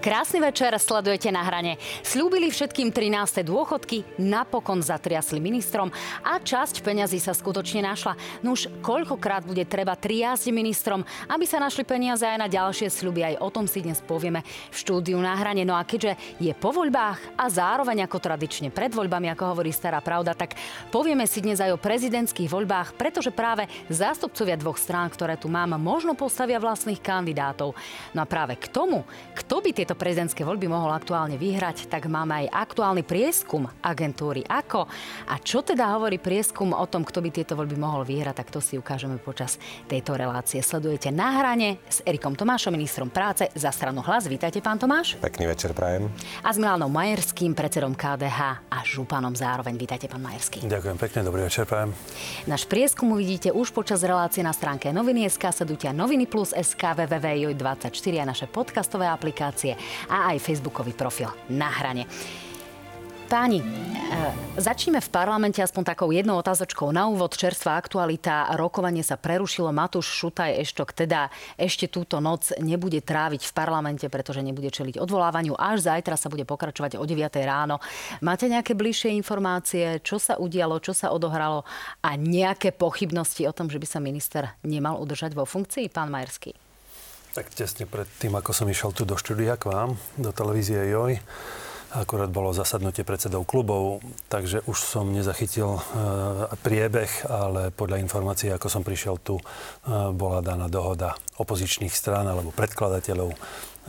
Krásny večer, sledujete Na hrane. Sľúbili všetkým 13. dôchodky, napokon zatriasli ministrom a časť peňazí sa skutočne našla. Nuž, koľkokrát bude treba triásť ministrom, aby sa našli peniaze aj na ďalšie sľuby, aj o tom si dnes povieme v štúdiu Na hrane. No a keďže je po voľbách a zároveň ako tradične pred voľbami, ako hovorí stará pravda, tak povieme si dnes aj o prezidentských voľbách, pretože práve zástupcovia dvoch strán, ktoré tu mám, možno postavia vlastných kandidátov. No a práve k tomu, kto by tieto prezidentské voľby mohol aktuálne vyhrať, tak máme aj aktuálny prieskum agentúry AKO. A čo teda hovorí prieskum o tom, kto by tieto voľby mohol vyhrať, tak to si ukážeme počas tejto relácie. Sledujete Na hrane s Erikom Tomášom, ministrom práce za stranu Hlas. Vítajte, pán Tomáš. Pekný večer prajem. A s Milanom Majerským, predsedom KDH a županom zároveň. Vítajte, pán Majerský. Ďakujem pekne, dobrý večer prajem. Náš prieskum uvidíte už počas relácie na stránke Noviny.sk, sledujte novinyplus.sk, www.JOJ24 a naše podcastové aplikácie a aj facebookový profil Na hrane. Páni, začneme v parlamente aspoň takou jednou otázočkou na úvod. Čerstvá aktualita, rokovanie sa prerušilo. Matúš Šutaj Eštok teda ešte túto noc nebude tráviť v parlamente, pretože nebude čeliť odvolávaniu. Až zajtra sa bude pokračovať o 9 ráno. Máte nejaké bližšie informácie, čo sa udialo, čo sa odohralo a nejaké pochybnosti o tom, že by sa minister nemal udržať vo funkcii? Pán Majerský. Tak tesne pred tým, ako som išiel tu do štúdia k vám, do televízie JOJ, akurát bolo zasadnutie predsedov klubov, takže už som nezachytil priebeh, ale podľa informácií, ako som prišiel tu, bola daná dohoda opozičných strán alebo predkladateľov,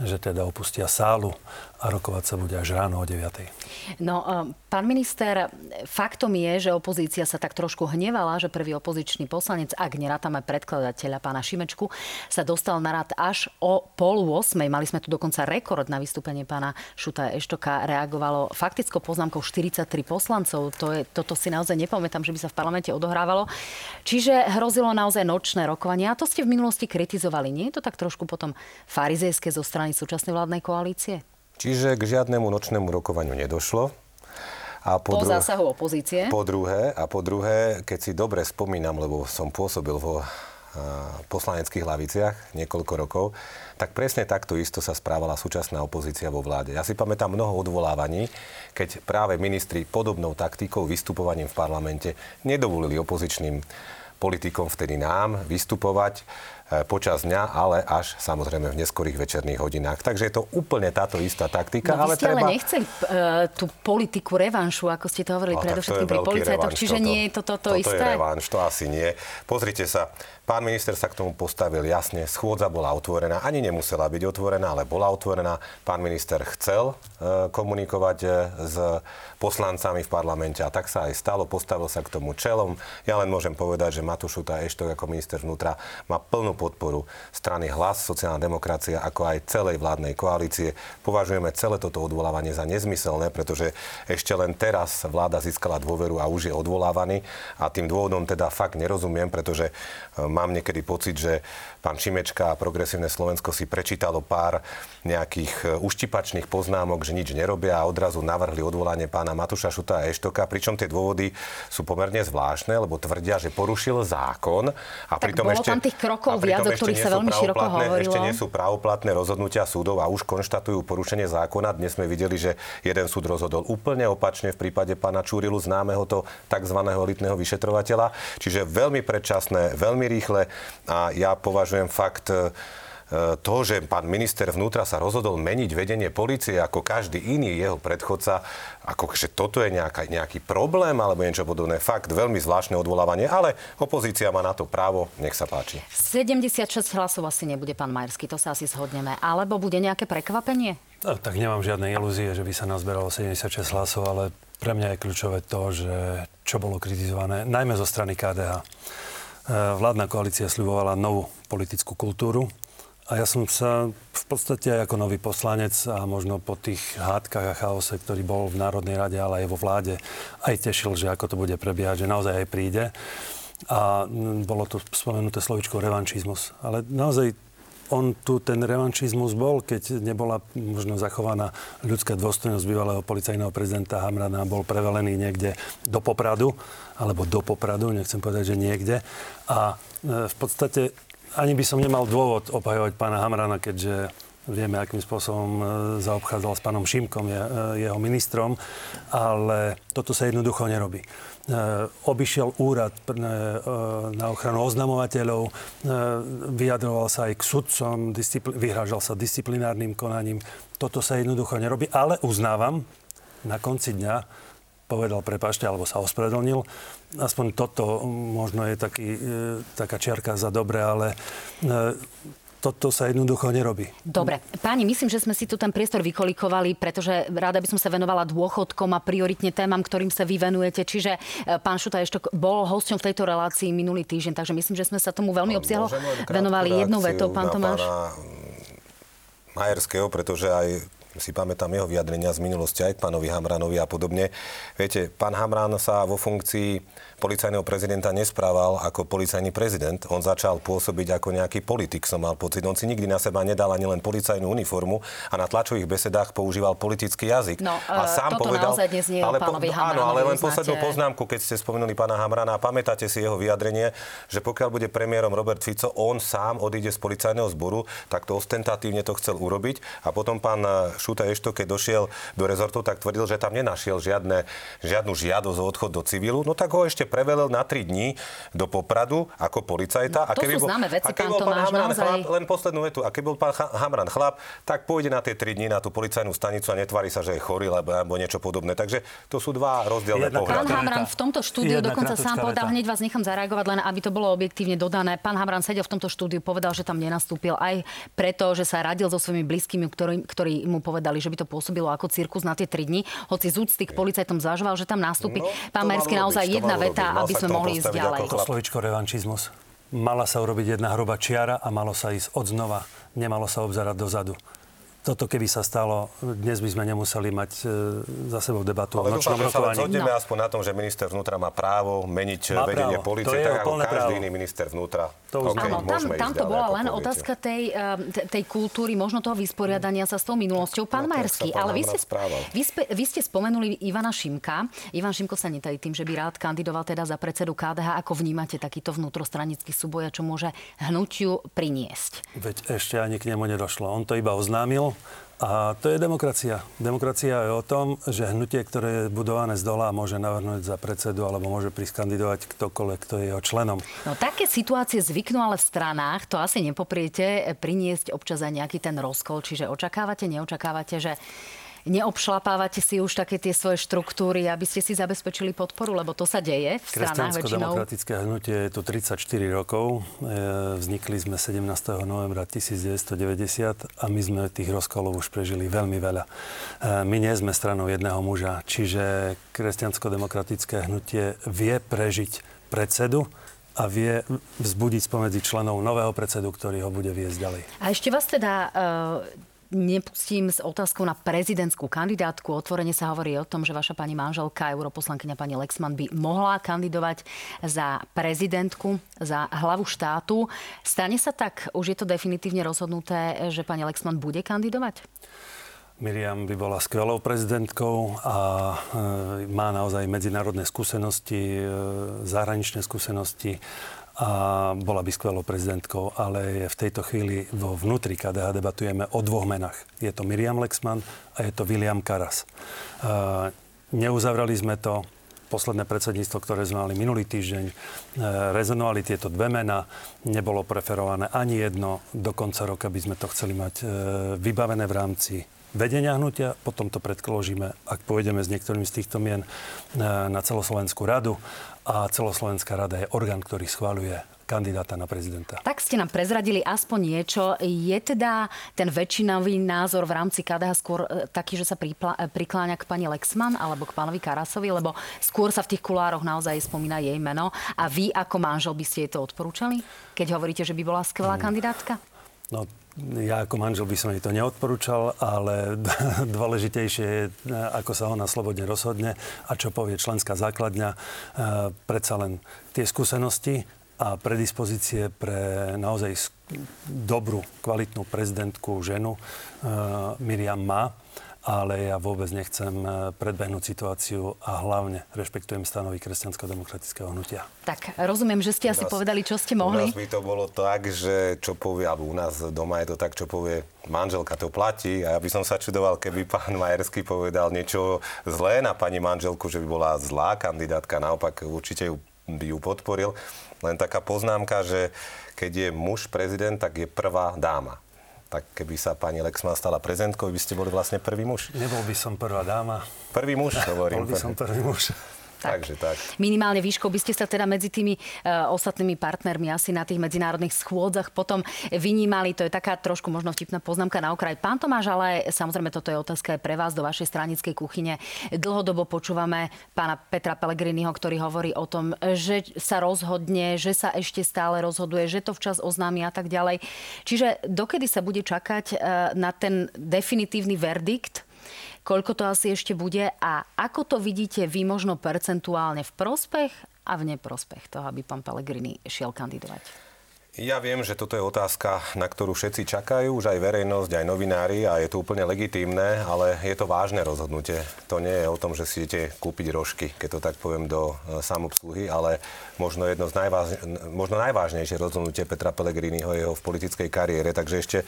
že teda opustia sálu a rokovať sa bude až ráno o 9. No, pán minister, faktom je, že opozícia sa tak trošku hnevala, že prvý opozičný poslanec, ak nerátame predkladateľa pána Šimečku, sa dostal na rad až o 7:30. Mali sme tu dokonca rekord na vystúpenie pána Šutaja Eštoka. Reagovalo faktickou poznámkou 43 poslancov. Toto si naozaj nepamätám, že by sa v parlamente odohrávalo. Čiže hrozilo naozaj nočné rokovanie. A to ste v minulosti kritizovali. Nie je to tak trošku potom farizejské zo strany súčasnej vládnej koalície? Čiže k žiadnemu nočnému rokovaniu nedošlo. A po zásahu opozície? Po druhé, keď si dobre spomínam, lebo som pôsobil vo poslaneckých laviciach niekoľko rokov, tak presne takto isto sa správala súčasná opozícia vo vláde. Ja si pamätám mnoho odvolávaní, keď práve ministri podobnou taktikou, vystupovaním v parlamente, nedovolili opozičným politikom, vtedy nám, vystupovať počas dňa, ale až samozrejme v neskorých večerných hodinách. Takže je to úplne táto istá taktika. No, ale vy ste ale nechceli tú politiku revanšu, ako ste to hovorili predovšetkým pri policajtoch. Čiže toto, nie je to toto isté? Toto je revanš, to asi nie. Pozrite sa, pán minister sa k tomu postavil jasne. Schôdza bola otvorená, ani nemusela byť otvorená, ale bola otvorená. Pán minister chcel komunikovať s poslancami v parlamente a tak sa aj stalo. Postavil sa k tomu čelom. Ja len môžem povedať, že Matúš Šutaj Eštok ako minister vnútra má plnú podporu strany Hlas, sociálna demokracia, ako aj celej vládnej koalície. Považujeme celé toto odvolávanie za nezmyselné, pretože ešte len teraz vláda získala dôveru a už je odvolávaný. A tým dôvodom teda fakt nerozumiem, pretože mám niekedy pocit, že pán Šimečka a Progresívne Slovensko si prečítalo pár nejakých uštipačných poznámok, že nič nerobia a odrazu navrhli odvolanie pána Matúša Šutaja Eštoka, pričom tie dôvody sú pomerne zvláštne, lebo tvrdia, že porušil zákon a pritom ešte tam tých krokov viac, o ktorých sa veľmi široko hovorilo. Ešte nie sú právoplatné rozhodnutia súdov a už konštatujú porušenie zákona. Dnes sme videli, že jeden súd rozhodol úplne opačne v prípade pána Čúrilu, známeho to takzvaného elitného vyšetrovateľa, čiže veľmi predčasné, veľmi rýchle a ja považujem fakt to, že pán minister vnútra sa rozhodol meniť vedenie polície ako každý iný jeho predchodca, ako že toto je nejaký problém alebo niečo podobné. Fakt, veľmi zvláštne odvolávanie, ale opozícia má na to právo, nech sa páči. 76 hlasov asi nebude, pán Majerský, to sa asi zhodneme. Alebo bude nejaké prekvapenie? No, tak nemám žiadne ilúzie, že by sa nazberalo 76 hlasov, ale pre mňa je kľúčové to, že čo bolo kritizované, najmä zo strany KDH. Vládna koalícia sľubovala novú politickú kultúru. A ja som sa v podstate aj ako nový poslanec a možno po tých hádkach a chaose, ktorý bol v Národnej rade, ale aj vo vláde, aj tešil, že ako to bude prebiehať, že naozaj aj príde. A bolo tu spomenuté slovíčko revanšizmus. Ale naozaj on tu ten revanšizmus bol, keď nebola možno zachovaná ľudská dôstojnosť bývalého policajného prezidenta Hamrana, bol prevelený niekde do Popradu, nechcem povedať, že niekde. A v podstate ani by som nemal dôvod obhajovať pána Hamrana, keďže Vieme, akým spôsobom zaobchádzal s pánom Šimkom, jeho ministrom, ale toto sa jednoducho nerobí. Obišiel úrad na ochranu oznamovateľov, vyjadroval sa aj k sudcom, vyhrážal sa disciplinárnym konaním. Toto sa jednoducho nerobí, ale uznávam, na konci dňa povedal prepáčte, alebo sa ospravedlnil. Aspoň toto možno je taká čiarka za dobre, ale... Toto sa jednoducho nerobí. Dobre. Páni, myslím, že sme si tu ten priestor vykolikovali, pretože rada by som sa venovala dôchodkom a prioritne témam, ktorým sa vy venujete. Čiže pán Šutaj Eštok bol hosťom v tejto relácii minulý týždeň, takže myslím, že sme sa tomu veľmi obsiahlo venovali. Jednou vetou, pán Tomáš. Majerského, pretože aj si pamätám jeho vyjadrenia z minulosti aj k pánovi Hamranovi a podobne. Viete, pán Hamran sa vo funkcii policajného prezidenta nesprával ako policajný prezident. On začal pôsobiť ako nejaký politik, som mal pocit. On si nikdy na seba nedal ani len policajnú uniformu a na tlačových besedách používal politický jazyk. No, a sám povedal, naozaj dnes nie je pánovi Hamranovi. Áno, ale len poslednú poznámku, keď ste spomenuli pána Hamrana, pamätáte si jeho vyjadrenie, že pokiaľ bude premiérom Robert Fico, on sám odíde z policajného zboru, tak to ostentatívne to chcel urobiť a potom pán Šutaj Eštok, keď došiel do rezortu, tak tvrdil, že tam nenašiel žiadnu žiadosť o odchod do civilu. No tak ho ešte prevelel na 3 dní do Popradu ako policajta. No, to sú známe veci, pán Tomáš, naozaj. Chlap, len poslednú vetu. A keby bol pán Hamran chlap, tak pôjde na tie 3 dní na tú policajnú stanicu a netvári sa, že je chorý alebo niečo podobné. Takže to sú dva rozdielne pohľady. Pán Hamran v tomto štúdiu dokonca sám povedal, hneď vás nechám zareagovať, len aby to bolo objektívne dodané. Pán Hamran sedel v tomto štúdiu, povedal, že tam nenastúpil aj preto, že sa radil so svojimi blízkymi, ktorí mu povedali, že by to pôsobilo ako cirkus na tie 3 dni, hoci z úcty k policajtom zvažoval, že tam nastúpi. No, pán Majerský, naozaj jedna veta, aby sme mohli ísť ďalej. To slovíčko revančizmus. Mala sa urobiť jedna hrubá čiara a malo sa ísť odznova. Nemalo sa obzerať dozadu. Toto keby sa stalo, dnes by sme nemuseli mať za sebou debatu o nočnom rokovaní. Ale dúfam, že sa zhodneme aspoň na tom, že minister vnútra má právo meniť vedenie polície, tak ako každý iný minister vnútra. Áno, tam to bola len otázka tej kultúry, možno toho vysporiadania sa s tou minulosťou. Pán Majerský, ale vy ste spomenuli Ivana Šimka. Ivan Šimko sa netají tým, že by rád kandidoval teda za predsedu KDH. Ako vnímate takýto vnútrostranický súboj a čo môže hnutiu priniesť? Veď ešte ani k nemu nedošlo. On to iba oznámil. A to je demokracia. Demokracia je o tom, že hnutie, ktoré je budované z dola, môže navrhnúť za predsedu alebo môže priskandidovať ktokoľvek, kto je jeho členom. No také situácie zvyknú ale v stranách, to asi nepopriete, priniesť občas aj nejaký ten rozkol. Čiže očakávate, neočakávate, že neobšlapávate si už také tie svoje štruktúry, aby ste si zabezpečili podporu, lebo to sa deje v stranách väčšinou. Kresťansko-demokratické hnutie je tu 34 rokov. Vznikli sme 17. novembra 1990 a my sme tých rozkolov už prežili veľmi veľa. My nie sme stranou jedného muža, čiže kresťansko-demokratické hnutie vie prežiť predsedu a vie vzbudiť spomedzi členov nového predsedu, ktorý ho bude viesť ďalej. A ešte vás teda... Nepustím s otázkou na prezidentskú kandidátku. Otvorene sa hovorí o tom, že vaša pani manželka, europoslankyňa pani Lexman, by mohla kandidovať za prezidentku, za hlavu štátu. Stane sa tak? Už je to definitívne rozhodnuté, že pani Lexman bude kandidovať? Miriam by bola skvelou prezidentkou a má naozaj medzinárodné skúsenosti, zahraničné skúsenosti a bola by skvelou prezidentkou, ale v tejto chvíli vo vnútri KDH debatujeme o dvoch menách. Je to Miriam Lexman a je to Viliam Karas. Neuzavrali sme to. Posledné predsedníctvo, ktoré sme mali minulý týždeň, rezonovali tieto dve mená. Nebolo preferované ani jedno. Do konca roka by sme to chceli mať vybavené v rámci vedenia hnutia, potom to predložíme, ak pôjdeme s niektorým z týchto mien na celoslovenskú radu a celoslovenská rada je orgán, ktorý schvaľuje kandidáta na prezidenta. Tak ste nám prezradili aspoň niečo. Je teda ten väčšinový názor v rámci KDH skôr taký, že sa prikláňa k pani Lexman alebo k pánovi Karasovi, lebo skôr sa v tých kulároch naozaj spomína jej meno a vy ako manžel by ste jej to odporúčali, keď hovoríte, že by bola skvelá kandidátka? No, ja ako manžel by som jej to neodporúčal, ale dôležitejšie je, ako sa ona slobodne rozhodne a čo povie členská základňa. Predsa len tie skúsenosti a predispozície pre naozaj dobrú, kvalitnú prezidentku ženu Miriam má. ale ja vôbec nechcem predbehnúť situáciu a hlavne rešpektujem stanovy kresťansko-demokratického hnutia. Tak, rozumiem, že ste asi povedali, čo ste mohli. U nás by to bolo tak, že čo povie, alebo u nás doma je to tak, čo povie manželka, to platí. A ja by som sa čudoval, keby pán Majerský povedal niečo zlé na pani manželku, že by bola zlá kandidátka, naopak určite by ju podporil. Len taká poznámka, že keď je muž prezident, tak je prvá dáma. Tak keby sa pani Lexman stala prezidentkou, by ste boli vlastne prvý muž. Nebol by som prvá dáma. Prvý muž, hovorím. Bol by som prvý muž. Tak. Takže tak. Minimálne výškou by ste sa teda medzi tými ostatnými partnermi asi na tých medzinárodných schôdzach potom vynímali. To je taká trošku možno vtipná poznámka na okraj. Pán Tomáš, ale samozrejme toto je otázka aj pre vás do vašej stranickej kuchyne. Dlhodobo počúvame pána Petra Pellegriniho, ktorý hovorí o tom, že sa rozhodne, že sa ešte stále rozhoduje, že to včas oznámi a tak ďalej. Čiže dokedy sa bude čakať na ten definitívny verdikt? Koľko to asi ešte bude a ako to vidíte vy možno percentuálne v prospech a v neprospech toho, aby pán Pellegrini šiel kandidovať? Ja viem, že toto je otázka, na ktorú všetci čakajú, už aj verejnosť, aj novinári a je to úplne legitímne, ale je to vážne rozhodnutie. To nie je o tom, že si idete kúpiť rožky, keď to tak poviem, do samoobsluhy, ale možno jedno z najvážnejšie rozhodnutie Petra Pellegriniho jeho v politickej kariére, takže ešte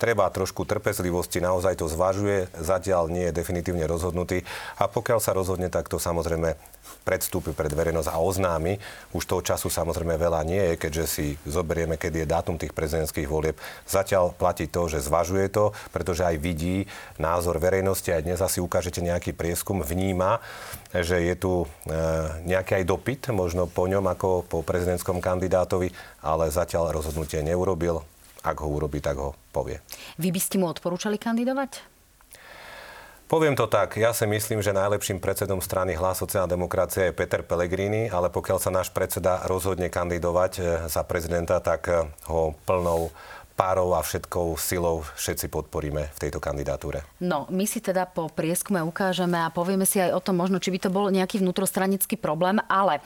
treba trošku trpezlivosti, naozaj to zvažuje, zatiaľ nie je definitívne rozhodnutý a pokiaľ sa rozhodne, tak to samozrejme predstúpi pred verejnosť a oznámi. Už toho času samozrejme veľa nie je, keďže si zoberieme, kedy je dátum tých prezidentských volieb. Zatiaľ platí to, že zvažuje to, pretože aj vidí názor verejnosti. Aj dnes asi ukážete nejaký prieskum, vníma, že je tu nejaký aj dopyt, možno po ňom ako po prezidentskom kandidátovi, ale zatiaľ rozhodnutie neurobil. Ak ho urobí, tak ho povie. Vy by ste mu odporúčali kandidovať? Poviem to tak, ja si myslím, že najlepším predsedom strany Hlas sociálna demokracia je Peter Pellegrini, ale pokiaľ sa náš predseda rozhodne kandidovať za prezidenta, tak ho plnou párov a všetkou silou všetci podporíme v tejto kandidatúre. No, my si teda po prieskume ukážeme a povieme si aj o tom možno, či by to bol nejaký vnútrostranický problém, ale...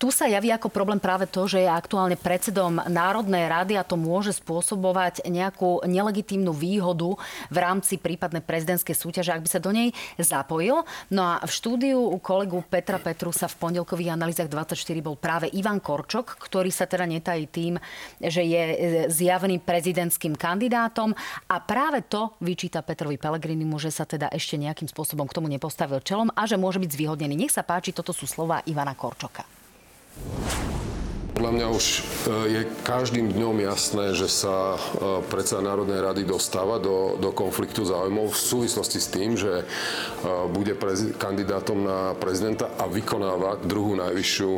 Tu sa javí ako problém práve to, že je aktuálne predsedom Národnej rady a to môže spôsobovať nejakú nelegitímnu výhodu v rámci prípadnej prezidentskej súťaže, ak by sa do nej zapojil. No a v štúdiu u kolegu Petra Petrusa v pondelkových analýzach 24 bol práve Ivan Korčok, ktorý sa teda netají tým, že je zjavným prezidentským kandidátom a práve to vyčíta Petrovi Pellegrinimu, že sa teda ešte nejakým spôsobom k tomu nepostavil čelom a že môže byť zvýhodnený. Nech sa páči, toto sú slová Ivana Korčoka. Podľa mňa už je každým dňom jasné, že sa predseda Národnej rady dostáva do konfliktu záujmov v súvislosti s tým, že bude kandidátom na prezidenta a vykonáva druhú najvyššiu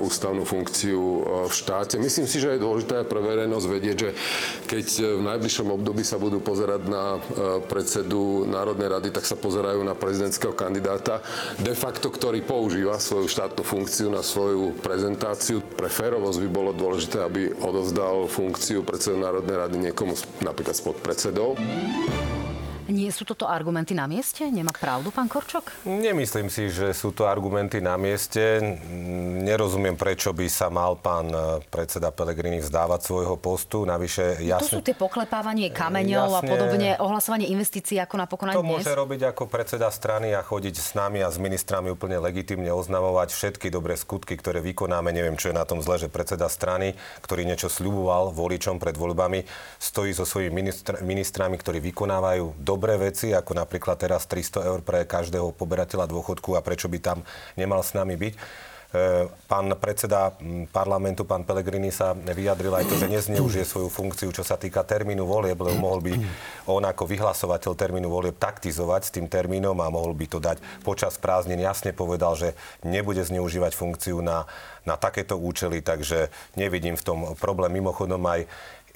ústavnú funkciu v štáte. Myslím si, že je dôležité pre verejnosť vedieť, že keď v najbližšom období sa budú pozerať na predsedu Národnej rady, tak sa pozerajú na prezidentského kandidáta, de facto, ktorý používa svoju štátnu funkciu na svoju prezentáciu. Pre férovosť by bolo dôležité, aby odovzdal funkciu predsedu Národnej rady niekomu, napríklad spod predsedov. Nie sú toto argumenty na mieste? Nemá pravdu pán Korčok? Nemyslím si, že sú to argumenty na mieste. Nerozumiem, prečo by sa mal pán predseda Pellegrini vzdávať svojho postu. Navyše, jasne... To sú tie poklepávanie kameňov a podobne, ohlasovanie investícií ako napokon aj dnes. To môže robiť ako predseda strany a chodiť s nami a s ministrami úplne legitímne oznamovať všetky dobré skutky, ktoré vykonáme. Neviem, čo je na tom zle, že predseda strany, ktorý niečo sľuboval voličom pred voľbami, stojí so svojimi ministrami, ktorí vykonávajú dobré veci, ako napríklad teraz 300 eur pre každého poberateľa dôchodku a prečo by tam nemal s nami byť. Pán predseda parlamentu, pán Pellegrini sa vyjadril aj to, že nezneužije svoju funkciu, čo sa týka termínu volieb, lebo mohol by on ako vyhlasovateľ termínu volieb taktizovať s tým termínom a mohol by to dať počas prázdnin. Jasne povedal, že nebude zneužívať funkciu na takéto účely, takže nevidím v tom problém. Mimochodom aj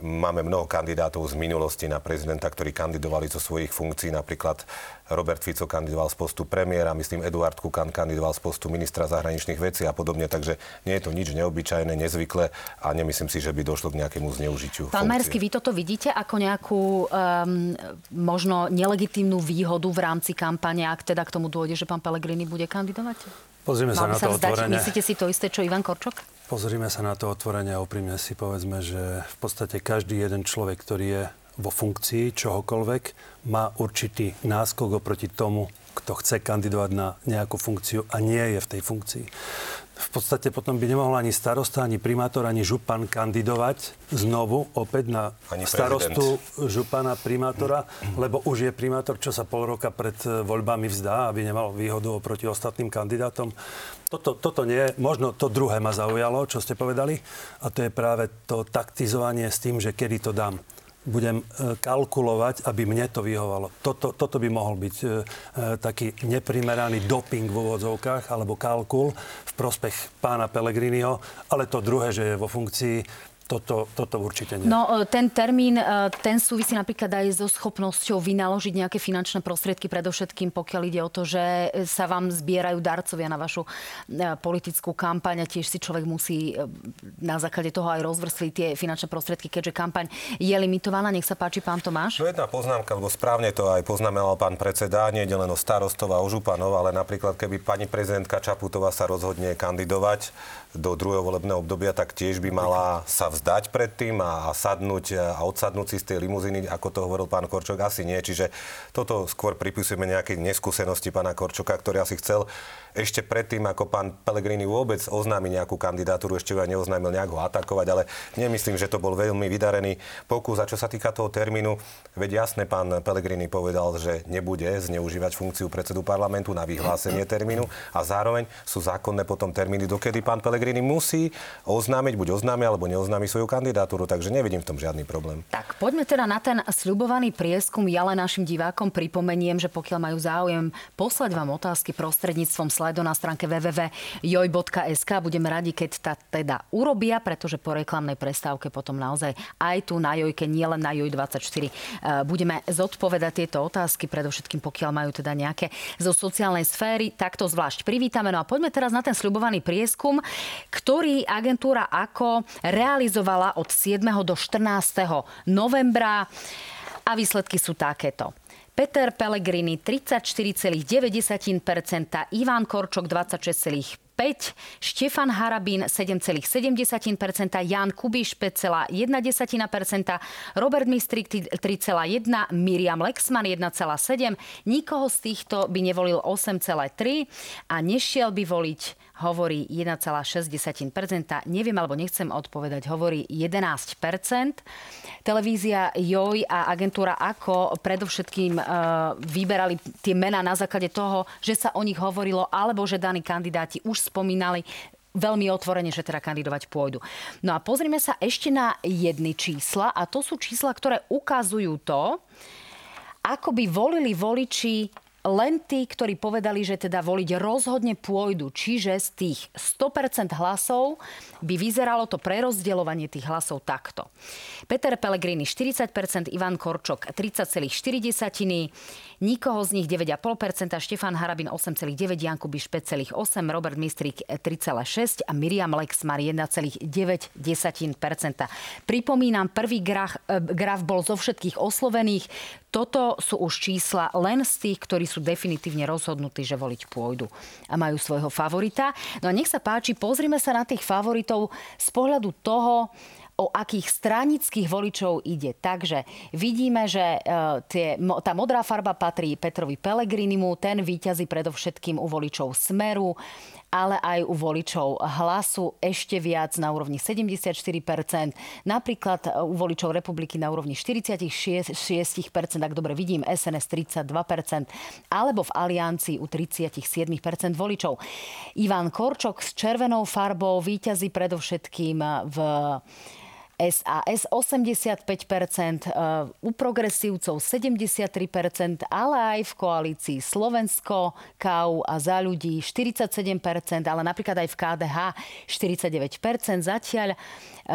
máme mnoho kandidátov z minulosti na prezidenta, ktorí kandidovali zo svojich funkcií. Napríklad Robert Fico kandidoval z postu premiéra, myslím Eduard Kukan kandidoval z postu ministra zahraničných vecí a podobne. Takže nie je to nič neobyčajné, nezvyklé a nemyslím si, že by došlo k nejakému zneužitiu. Pán Majerský, vy toto vidíte ako nejakú možno nelegitímnu výhodu v rámci kampane, ak teda k tomu dôjde, že pán Pellegrini bude kandidovať? Pozrime sa na to otvorenie. Myslíte si to isté, čo Ivan Korčok? Pozrime sa na to otvorenie a úprimne si povedzme, že v podstate každý jeden človek, ktorý je vo funkcii čohokoľvek má určitý náskok oproti tomu, kto chce kandidovať na nejakú funkciu a nie je v tej funkcii. V podstate potom by nemohol ani starosta, ani primátor, ani župan kandidovať znovu opäť na starostu, župana, primátora, lebo už je primátor, čo sa pol roka pred voľbami vzdá, aby nemal výhodu oproti ostatným kandidátom. Toto nie. Možno to druhé ma zaujalo, čo ste povedali, a to je práve to taktizovanie s tým, že kedy to dám. Budem kalkulovať, aby mne to vyhovalo. Toto by mohol byť taký neprimeraný doping v úvodzovkách, alebo kalkul v prospech pána Pellegriniho, ale to druhé, že je vo funkcii, toto určite nie. No, ten termín, ten súvisí napríklad aj so schopnosťou vynaložiť nejaké finančné prostriedky, predovšetkým pokiaľ ide o to, že sa vám zbierajú darcovia na vašu politickú kampaň a tiež si človek musí na základe toho aj rozvrstviť tie finančné prostriedky, keďže kampaň je limitovaná. Nech sa páči, pán Tomáš. To je jedna poznámka, lebo správne to aj poznamenal pán predseda, nie je len o starostov a o županov, ale napríklad keby pani prezidentka Čaputová sa rozhodne kandidovať do druhého volebného obdobia, tak tiež by mala sa vzdať predtým a sadnúť a odsadnúť si z tej limuzíny, ako to hovoril pán Korčok, asi nie. Čiže toto skôr pripisujeme nejakej neskúsenosti pána Korčoka, ktorý asi chcel ešte predtým, ako pán Pellegrini vôbec oznámi nejakú kandidatúru, ešte ju aj neoznámil, nejak ho atakovať, ale nemyslím, že to bol veľmi vydarený pokus. A čo sa týka toho termínu, veď jasne pán Pellegrini povedal, že nebude zneužívať funkciu predsedu parlamentu na vyhlásenie termínu a zároveň sú zákonné potom termíny, dokedy pán Pellegrini musí oznámiť, buď oznámi alebo neoznámi svoju kandidatúru, takže nevidím v tom žiadny problém. Tak, poďme teda na ten sľubovaný prieskum. Ja len našim divákom pripomeniem, že pokiaľ majú záujem poslať vám otázky prostredníctvom slajdu na stránke www.joj.sk, budeme radi, keď tá teda urobia, pretože po reklamnej prestávke potom naozaj aj tu na Jojke, nielen na JOJ24, budeme zodpovedať tieto otázky, predovšetkým pokiaľ majú teda nejaké zo sociálnej sféry, tak to zvlášť privítame. No a poďme teraz na ten sľubovaný prieskum, ktorý agentúra AKO realizuje od 7. do 14. novembra a výsledky sú takéto. Peter Pellegrini 34,9%, Ivan Korčok 26,5%, Štefan Harabín 7,7%, Ján Kubiš 5,1%, Robert Mistrík 3,1%, Miriam Lexman 1,7%, nikoho z týchto by nevolil 8,3% a nešiel by voliť, hovorí 1,6%, neviem alebo nechcem odpovedať, hovorí 11%. Televízia JOJ a agentúra AKO predovšetkým vyberali tie mená na základe toho, že sa o nich hovorilo alebo že daní kandidáti už spomínali veľmi otvorene, že teda kandidovať pôjdu. No a pozrime sa ešte na jedny čísla a to sú čísla, ktoré ukazujú to, ako by volili voliči len tí, ktorí povedali, že teda voliť rozhodne pôjdu. Čiže z tých 100% hlasov by vyzeralo to prerozdeľovanie tých hlasov takto. Peter Pellegrini 40%, Ivan Korčok 30,4%, nikoho z nich 9,5%, Štefan Harabin 8,9%, Ján Kubiš 5,8%, Robert Mistrík 3,6% a Miriam Lexman 1,9%. Pripomínam, prvý graf bol zo všetkých oslovených. Toto sú už čísla len z tých, ktorí sú definitívne rozhodnutí, že voliť pôjdu a majú svojho favorita. No a nech sa páči, pozrime sa na tých favoritov z pohľadu toho, o akých stranických voličov ide. Takže vidíme, že tá modrá farba patrí Petrovi Pellegrinimu, ten víťazí predovšetkým u voličov Smeru, ale aj u voličov Hlasu ešte viac na úrovni 74%, napríklad u voličov Republiky na úrovni 46%, ak dobre vidím, SNS 32%, alebo v Aliancii u 37% voličov. Ivan Korčok s červenou farbou víťazí predovšetkým v SAS 85%, u progresívcov 73%, ale aj v koalícii Slovensko, KDH a ZA ľudí 47%, ale napríklad aj v KDH 49%. Zatiaľ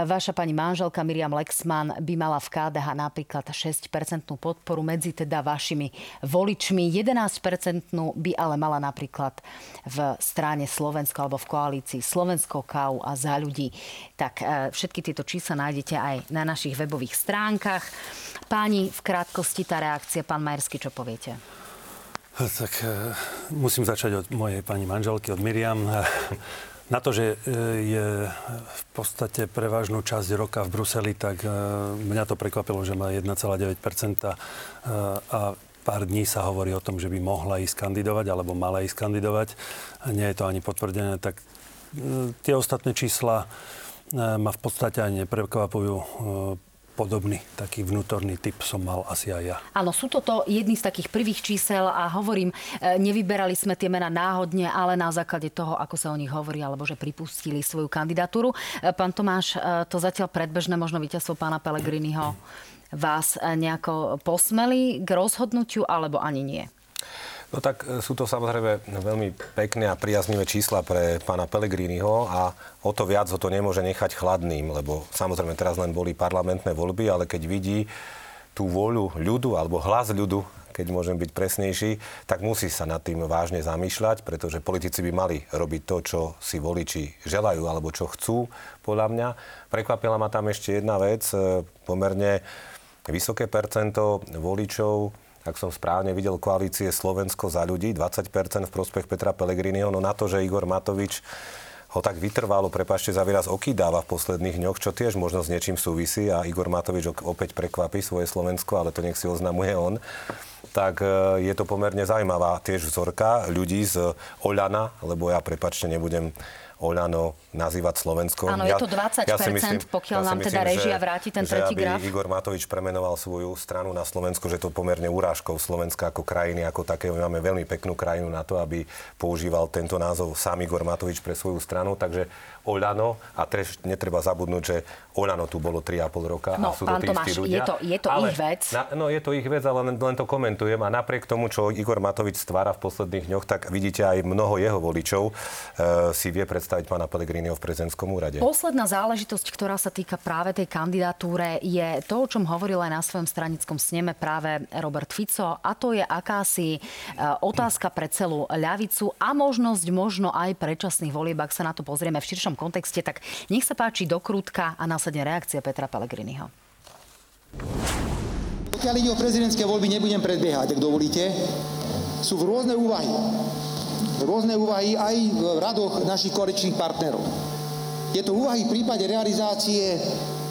vaša pani manželka Miriam Lexman by mala v KDH napríklad 6% podporu medzi teda vašimi voličmi, 11% by ale mala napríklad v strane Slovensko alebo v koalícii Slovensko, KDH a ZA ľudí. Tak všetky tieto čísla nájdete aj na našich webových stránkach. Páni, v krátkosti tá reakcia. Pán Majerský, čo poviete? Tak musím začať od mojej pani manželky, od Miriam. Na to, že je v podstate prevažnú časť roka v Bruseli, tak mňa to prekvapilo, že má 1,9% a pár dní sa hovorí o tom, že by mohla ísť kandidovať, alebo mala ísť kandidovať. Nie je to ani potvrdené, tak tie ostatné čísla ma v podstate ani neprekvapujú. Podobný taký vnútorný typ som mal asi aj ja. Áno, sú toto jedny z takých prvých čísel a hovorím, nevyberali sme tie mená náhodne, ale na základe toho, ako sa o nich hovorí, alebo že pripustili svoju kandidatúru. Pán Tomáš, to zatiaľ predbežné možno víťazstvo pána Pellegriniho vás nejako posmeli k rozhodnutiu, alebo ani nie? No tak sú to samozrejme veľmi pekné a priaznivé čísla pre pána Pellegriniho a o to viac ho to nemôže nechať chladným, lebo samozrejme teraz len boli parlamentné voľby, ale keď vidí tú vôľu ľudu alebo hlas ľudu, keď môžem byť presnejší, tak musí sa nad tým vážne zamýšľať, pretože politici by mali robiť to, čo si voliči želajú alebo čo chcú, podľa mňa. Prekvapila ma tam ešte jedna vec, pomerne vysoké percento voličov, ak som správne videl, koalície Slovensko za ľudí, 20% v prospech Petra Pellegriniho. No na to, že Igor Matovič ho tak vytrvalo, prepáčte za výraz, okýdáva v posledných dňoch, čo tiež možno s niečím súvisí a Igor Matovič opäť prekvapí svoje Slovensko, ale to nech si oznamuje on. Tak je to pomerne zaujímavá tiež vzorka ľudí z Oľana, lebo ja prepáčte nebudem Oľano nazývať Slovensko. Áno, je to 20%, pokiaľ nám teda režia vráti ten tretí graf. Že aby Igor Matovič premenoval svoju stranu na Slovensko, že to pomerne urážkou Slovenska ako krajiny, ako také. My máme veľmi peknú krajinu na to, aby používal tento názov sám Igor Matovič pre svoju stranu. Takže Oľano, a netreba zabudnúť, že Oľano tu bolo 3,5 roka a sú to tí istí ľudia. Je to ale, ich vec. Je to ich vec, ale len to komentujem. A napriek tomu, čo Igor Matovič stvára v posledných dňoch, tak vidíte aj mnoho jeho voličov si vie predstaviť pána Pellegriniho v prezidentskom úrade. Posledná záležitosť, ktorá sa týka práve tej kandidatúre, je to, o čom hovoril aj na svojom stranickom sneme práve Robert Fico, a to je akási otázka pre celú ľavicu a možno aj predčasných volieb, ak sa na to pozrieme v širšom kontexte. Tak nech sa páči dokrutka a následne reakcia Petra Pellegriniho. Pokiaľ ide o prezidentské voľby, nebudem predbiehať, ak dovolíte. Sú rôzne úvahy aj v radoch našich koaličných partnerov. Tieto úvahy v prípade realizácie,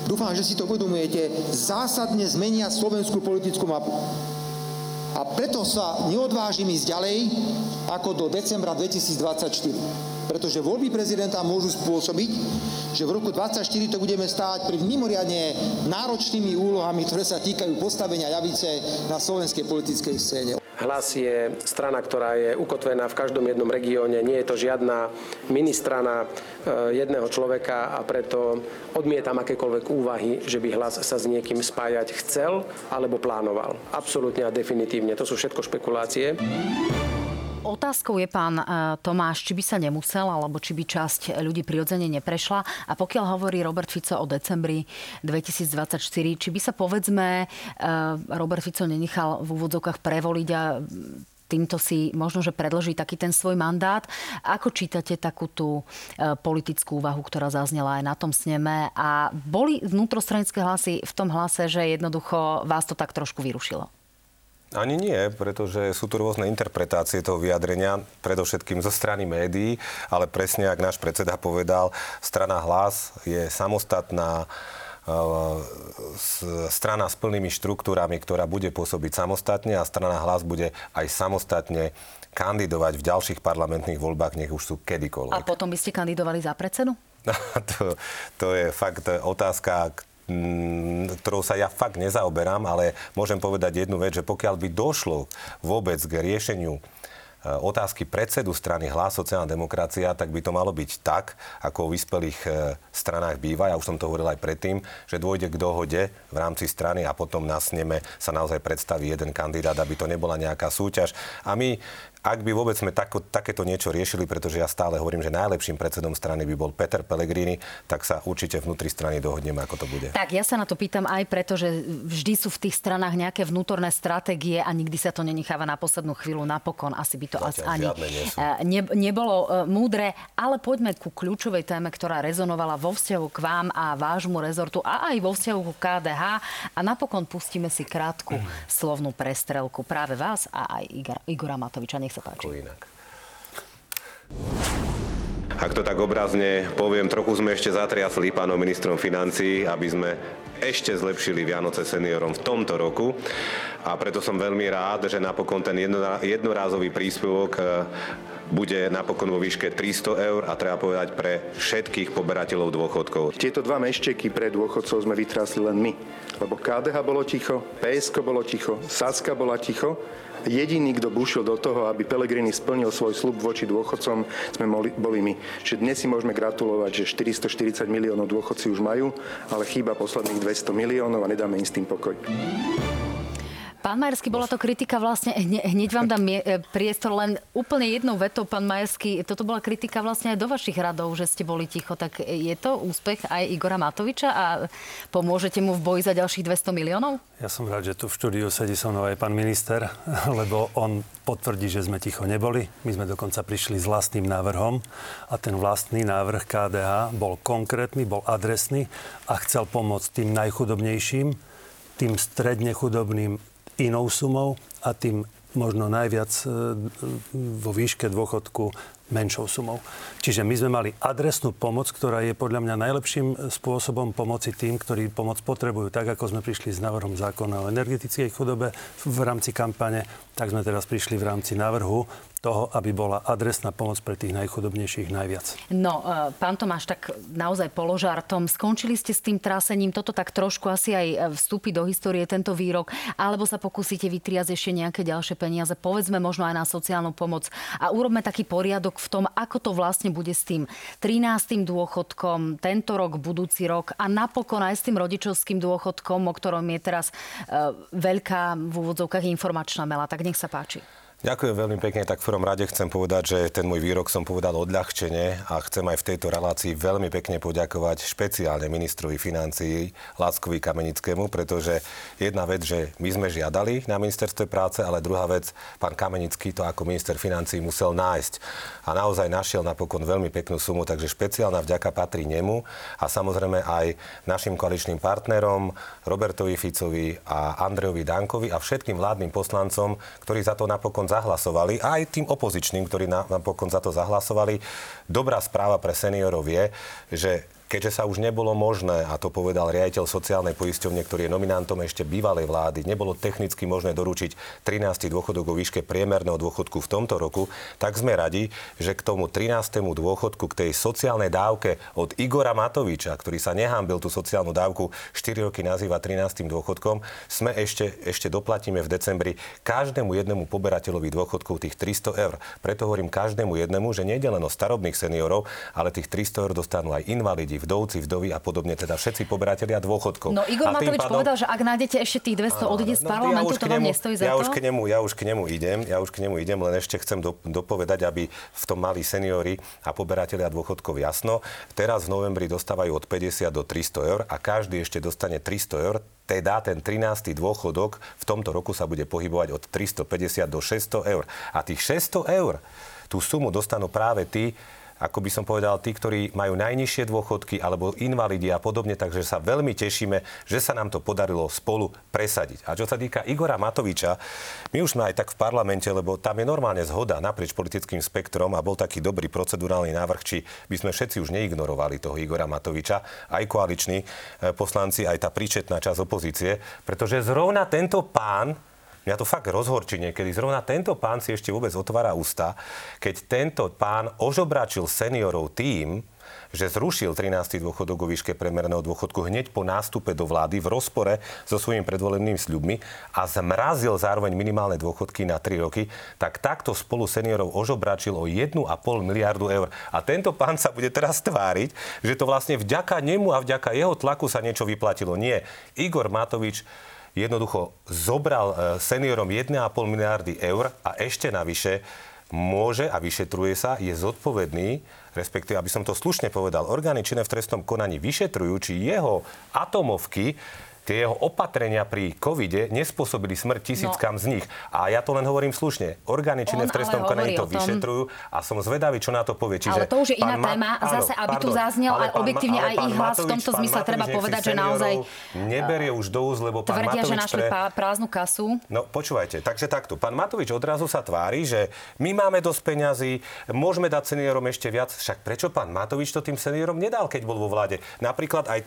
dúfam, že si to uvedomujete, zásadne zmenia slovenskú politickú mapu. A preto sa neodvážim ísť ďalej ako do decembra 2024. Pretože voľby prezidenta môžu spôsobiť, že v roku 2024 to budeme stáť pred mimoriadne náročnými úlohami, ktoré sa týkajú postavenia ľavice na slovenskej politickej scéne. Hlas je strana, ktorá je ukotvená v každom jednom regióne. Nie je to žiadna ministrana jedného človeka a preto odmietam akékoľvek úvahy, že by Hlas sa s niekým spájať chcel alebo plánoval. Absolútne a definitívne. To sú všetko špekulácie. Otázkou je, pán Tomáš, či by sa nemusel, alebo či by časť ľudí prirodzene neprešla. A pokiaľ hovorí Robert Fico o decembri 2024, či by sa, povedzme, Robert Fico nenechal v úvodzovkách prevoliť a týmto si možno, že predloží taký ten svoj mandát. Ako čítate takú tú politickú úvahu, ktorá zaznela aj na tom sneme? A boli vnútrostranické hlasy v tom hlase, že jednoducho vás to tak trošku vyrušilo? Ani nie, pretože sú tu rôzne interpretácie toho vyjadrenia, predovšetkým zo strany médií, ale presne, ak náš predseda povedal, strana Hlas je samostatná strana s plnými štruktúrami, ktorá bude pôsobiť samostatne a strana Hlas bude aj samostatne kandidovať v ďalších parlamentných voľbách, nech už sú kedykoľvek. A potom by ste kandidovali za predsedu? To je fakt otázka, ktorou sa ja fakt nezaoberám, ale môžem povedať jednu vec, že pokiaľ by došlo vôbec k riešeniu otázky predsedu strany Hlas sociálna demokracia, tak by to malo byť tak, ako o vyspelých stranách býva. Ja už som to hovoril aj predtým, že dôjde k dohode v rámci strany a potom na sneme sa naozaj predstaví jeden kandidát, aby to nebola nejaká súťaž. A my, ak by vôbec sme takéto niečo riešili, pretože ja stále hovorím, že najlepším predsedom strany by bol Peter Pellegrini, tak sa určite vnútri strany dohodneme, ako to bude. Tak, ja sa na to pýtam aj preto, že vždy sú v tých stranách nejaké vnútorné stratégie a nikdy sa to nenecháva na poslednú chvíľu. Napokon asi by to ani nebolo múdre. Ale poďme ku kľúčovej téme, ktorá rezonovala vo vzťahu k vám a vášmu rezortu a aj vo vzťahu ku KDH. A napokon pustíme si krátku slovnú prestrelku práve vás a aj Igora Matoviča. Nech sa páči. Inak. Ak to tak obrazne poviem, trochu sme ešte zatriasli pánom ministrom financií, aby sme ešte zlepšili Vianoce seniorom v tomto roku a preto som veľmi rád, že napokon ten jednorázový príspevok bude napokon vo výške 300 eur a treba povedať pre všetkých poberateľov dôchodkov. Tieto dva mešteky pre dôchodcov sme vytrasli len my, lebo KDH bolo ticho, PSK bolo ticho, SaSka bola ticho. Jediný, kto bušil do toho, aby Pellegrini splnil svoj sľub voči dôchodcom, sme boli my. Čiže dnes si môžeme gratulovať, že 440 miliónov dôchodci už majú, ale chýba posledných 200 miliónov a nedáme im s tým pokoj. Pán Majerský, bola to kritika vlastne, hneď vám dám priestor, len úplne jednou vetou, pán Majerský, toto bola kritika vlastne aj do vašich radov, že ste boli ticho, tak je to úspech aj Igora Matoviča a pomôžete mu v boji za ďalších 200 miliónov? Ja som rád, že tu v štúdiu sedí so mnou aj pán minister, lebo on potvrdí, že sme ticho neboli. My sme dokonca prišli s vlastným návrhom a ten vlastný návrh KDH bol konkrétny, bol adresný a chcel pomôcť tým najchudobnejším, tým stredne chudobným, inou sumou a tým možno najviac vo výške dôchodku menšou sumou. Čiže my sme mali adresnú pomoc, ktorá je podľa mňa najlepším spôsobom pomoci tým, ktorí pomoc potrebujú. Tak, ako sme prišli s návrhom zákona o energetickej chudobe v rámci kampane, tak sme teraz prišli v rámci návrhu toho, aby bola adresná pomoc pre tých najchudobnejších najviac. No, pán Tomáš, tak naozaj položartom. Skončili ste s tým trásením? Toto tak trošku asi aj vstúpi do histórie tento výrok. Alebo sa pokúsite vytriasť ešte nejaké ďalšie peniaze? Povedzme možno aj na sociálnu pomoc. A urobme taký poriadok v tom, ako to vlastne bude s tým 13. dôchodkom tento rok, budúci rok a napokon aj s tým rodičovským dôchodkom, o ktorom je teraz veľká v úvodzovkách informačná mela. Tak nech sa páči. Ďakujem veľmi pekne. Tak v prvom rade chcem povedať, že ten môj výrok som povedal odľahčene a chcem aj v tejto relácii veľmi pekne poďakovať špeciálne ministrovi financií Lackovi Kamenickému, pretože jedna vec, že my sme žiadali na ministerstve práce, ale druhá vec, pán Kamenický to ako minister financií musel nájsť a naozaj našiel napokon veľmi peknú sumu, takže špeciálna vďaka patrí nemu a samozrejme aj našim koaličným partnerom Robertovi Ficovi a Andrejovi Dankovi a všetkým vládnym poslancom, ktorí za to napokon zahlasovali, a aj tým opozičným, ktorí napokon za to zahlasovali. Dobrá správa pre seniorov je, že keďže sa už nebolo možné, a to povedal riaditeľ sociálnej poisťovne, ktorý je nominantom ešte bývalej vlády, nebolo technicky možné doručiť 13. dôchodok vo výške priemerného dôchodku v tomto roku, tak sme radi, že k tomu 13. dôchodku, k tej sociálnej dávke od Igora Matoviča, ktorý sa nehanbil tú sociálnu dávku 4 roky nazýva 13. dôchodkom, sme ešte doplatíme v decembri každému jednému poberateľovi dôchodku tých 300 eur. Preto hovorím každému jednému, že nejde len o starobných seniorov, ale tých 300 eur dostanú aj invalidi, vdovci, vdovy a podobne, teda všetci poberatelia dôchodkov. No Igor Matovič povedal, že ak nájdete ešte tých 200 odíde z parlamentu, to vám nestojí za to. Ja už k nemu idem, len ešte chcem dopovedať, aby v tom mali seniori a poberatelia dôchodkov jasno. Teraz v novembri dostávajú od 50 do 300 eur a každý ešte dostane 300 eur. Teda ten 13. dôchodok v tomto roku sa bude pohybovať od 350 do 600 eur. A tých 600 eur, tú sumu dostanú práve tí, ako by som povedal, tí, ktorí majú najnižšie dôchodky alebo invalidi a podobne, takže sa veľmi tešíme, že sa nám to podarilo spolu presadiť. A čo sa týka Igora Matoviča, my už sme aj tak v parlamente, lebo tam je normálne zhoda naprieč politickým spektrom a bol taký dobrý procedurálny návrh, či by sme všetci už neignorovali toho Igora Matoviča, aj koaliční poslanci, aj tá príčetná časť opozície, pretože zrovna tento pán, mňa to fakt rozhorčí niekedy. Zrovna tento pán si ešte vôbec otvára ústa, keď tento pán ožobračil seniorov tým, že zrušil 13. dôchodok o výške priemerného dôchodku hneď po nástupe do vlády v rozpore so svojimi predvolebnými sľubmi a zmrazil zároveň minimálne dôchodky na 3 roky, tak takto spolu seniorov ožobračil o 1,5 miliardu eur. A tento pán sa bude teraz tváriť, že to vlastne vďaka nemu a vďaka jeho tlaku sa niečo vyplatilo. Nie. Igor Matovič jednoducho zobral seniorom 1,5 miliardy eur a ešte navyše môže a vyšetruje sa, je zodpovedný, respektíve, aby som to slušne povedal, orgány činné v trestnom konaní vyšetrujú, či jeho atomovky Tie jeho opatrenia pri covide nespôsobili smrť tisíckam z nich. A ja to len hovorím slušne. Orgány činné v trestnom konaní to vyšetrujú a som zvedavý, čo na to povie. Čiže ale to už je iná téma, zase aby tu zaznel a objektívne aj ich hlas v tomto zmysle treba povedať, že naozaj neberie už do úst, lebo pán Matovič tvrdia, že našli prázdnu kasu. No počúvajte, takže takto. Pán Matovič odrazu sa tvári, že my máme dosť peňazí, môžeme dať seniorom ešte viac. Však prečo pán Matovič to tým seniorom nedal, keď bol vo vláde? Napríklad aj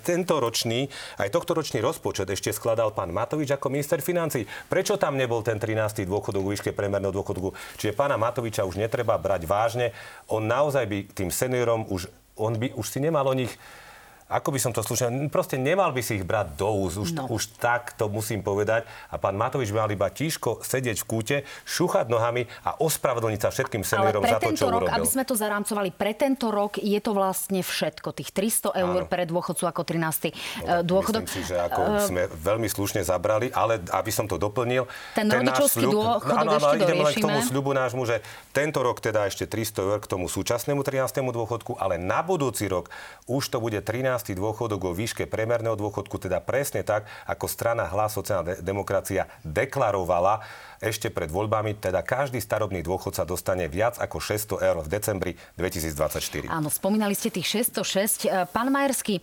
tohtoročný rozpočet ešte skladal pán Matovič ako minister financií. Prečo tam nebol ten 13. dôchodok vo výške priemerného dôchodku? Čiže pána Matoviča už netreba brať vážne. On naozaj by tým seniorom on by si nemal o nich, ako by som to slušal, proste nemal by si ich brať do úst. Už tak to musím povedať. A pán Matovič mal iba tížko sedieť v kúte, šúchať nohami a ospravedlniť sa všetkým seniorom za to, čo urobil. Ale pre tento rok, aby sme to zarámcovali, pre tento rok je to vlastne všetko. Tých 300 eur pre dôchodcu ako 13. dôchodok. Myslím si, že ako sme veľmi slušne zabrali, ale aby som to doplnil. Ten rodičovský dôchodok ešte doriešime. Ideme len k tomu sľubu nášmu, že tento rok teda ešte 300 eur k tomu súčasnému 13. dôchodku, ale na budúci rok už to bude 13. dôchodok vo výške priemerného dôchodku, teda presne tak, ako strana Hlas sociálna demokracia deklarovala ešte pred voľbami, teda každý starobný dôchodca dostane viac ako 600 eur v decembri 2024. Áno, spomínali ste tých 606. Pán Majerský,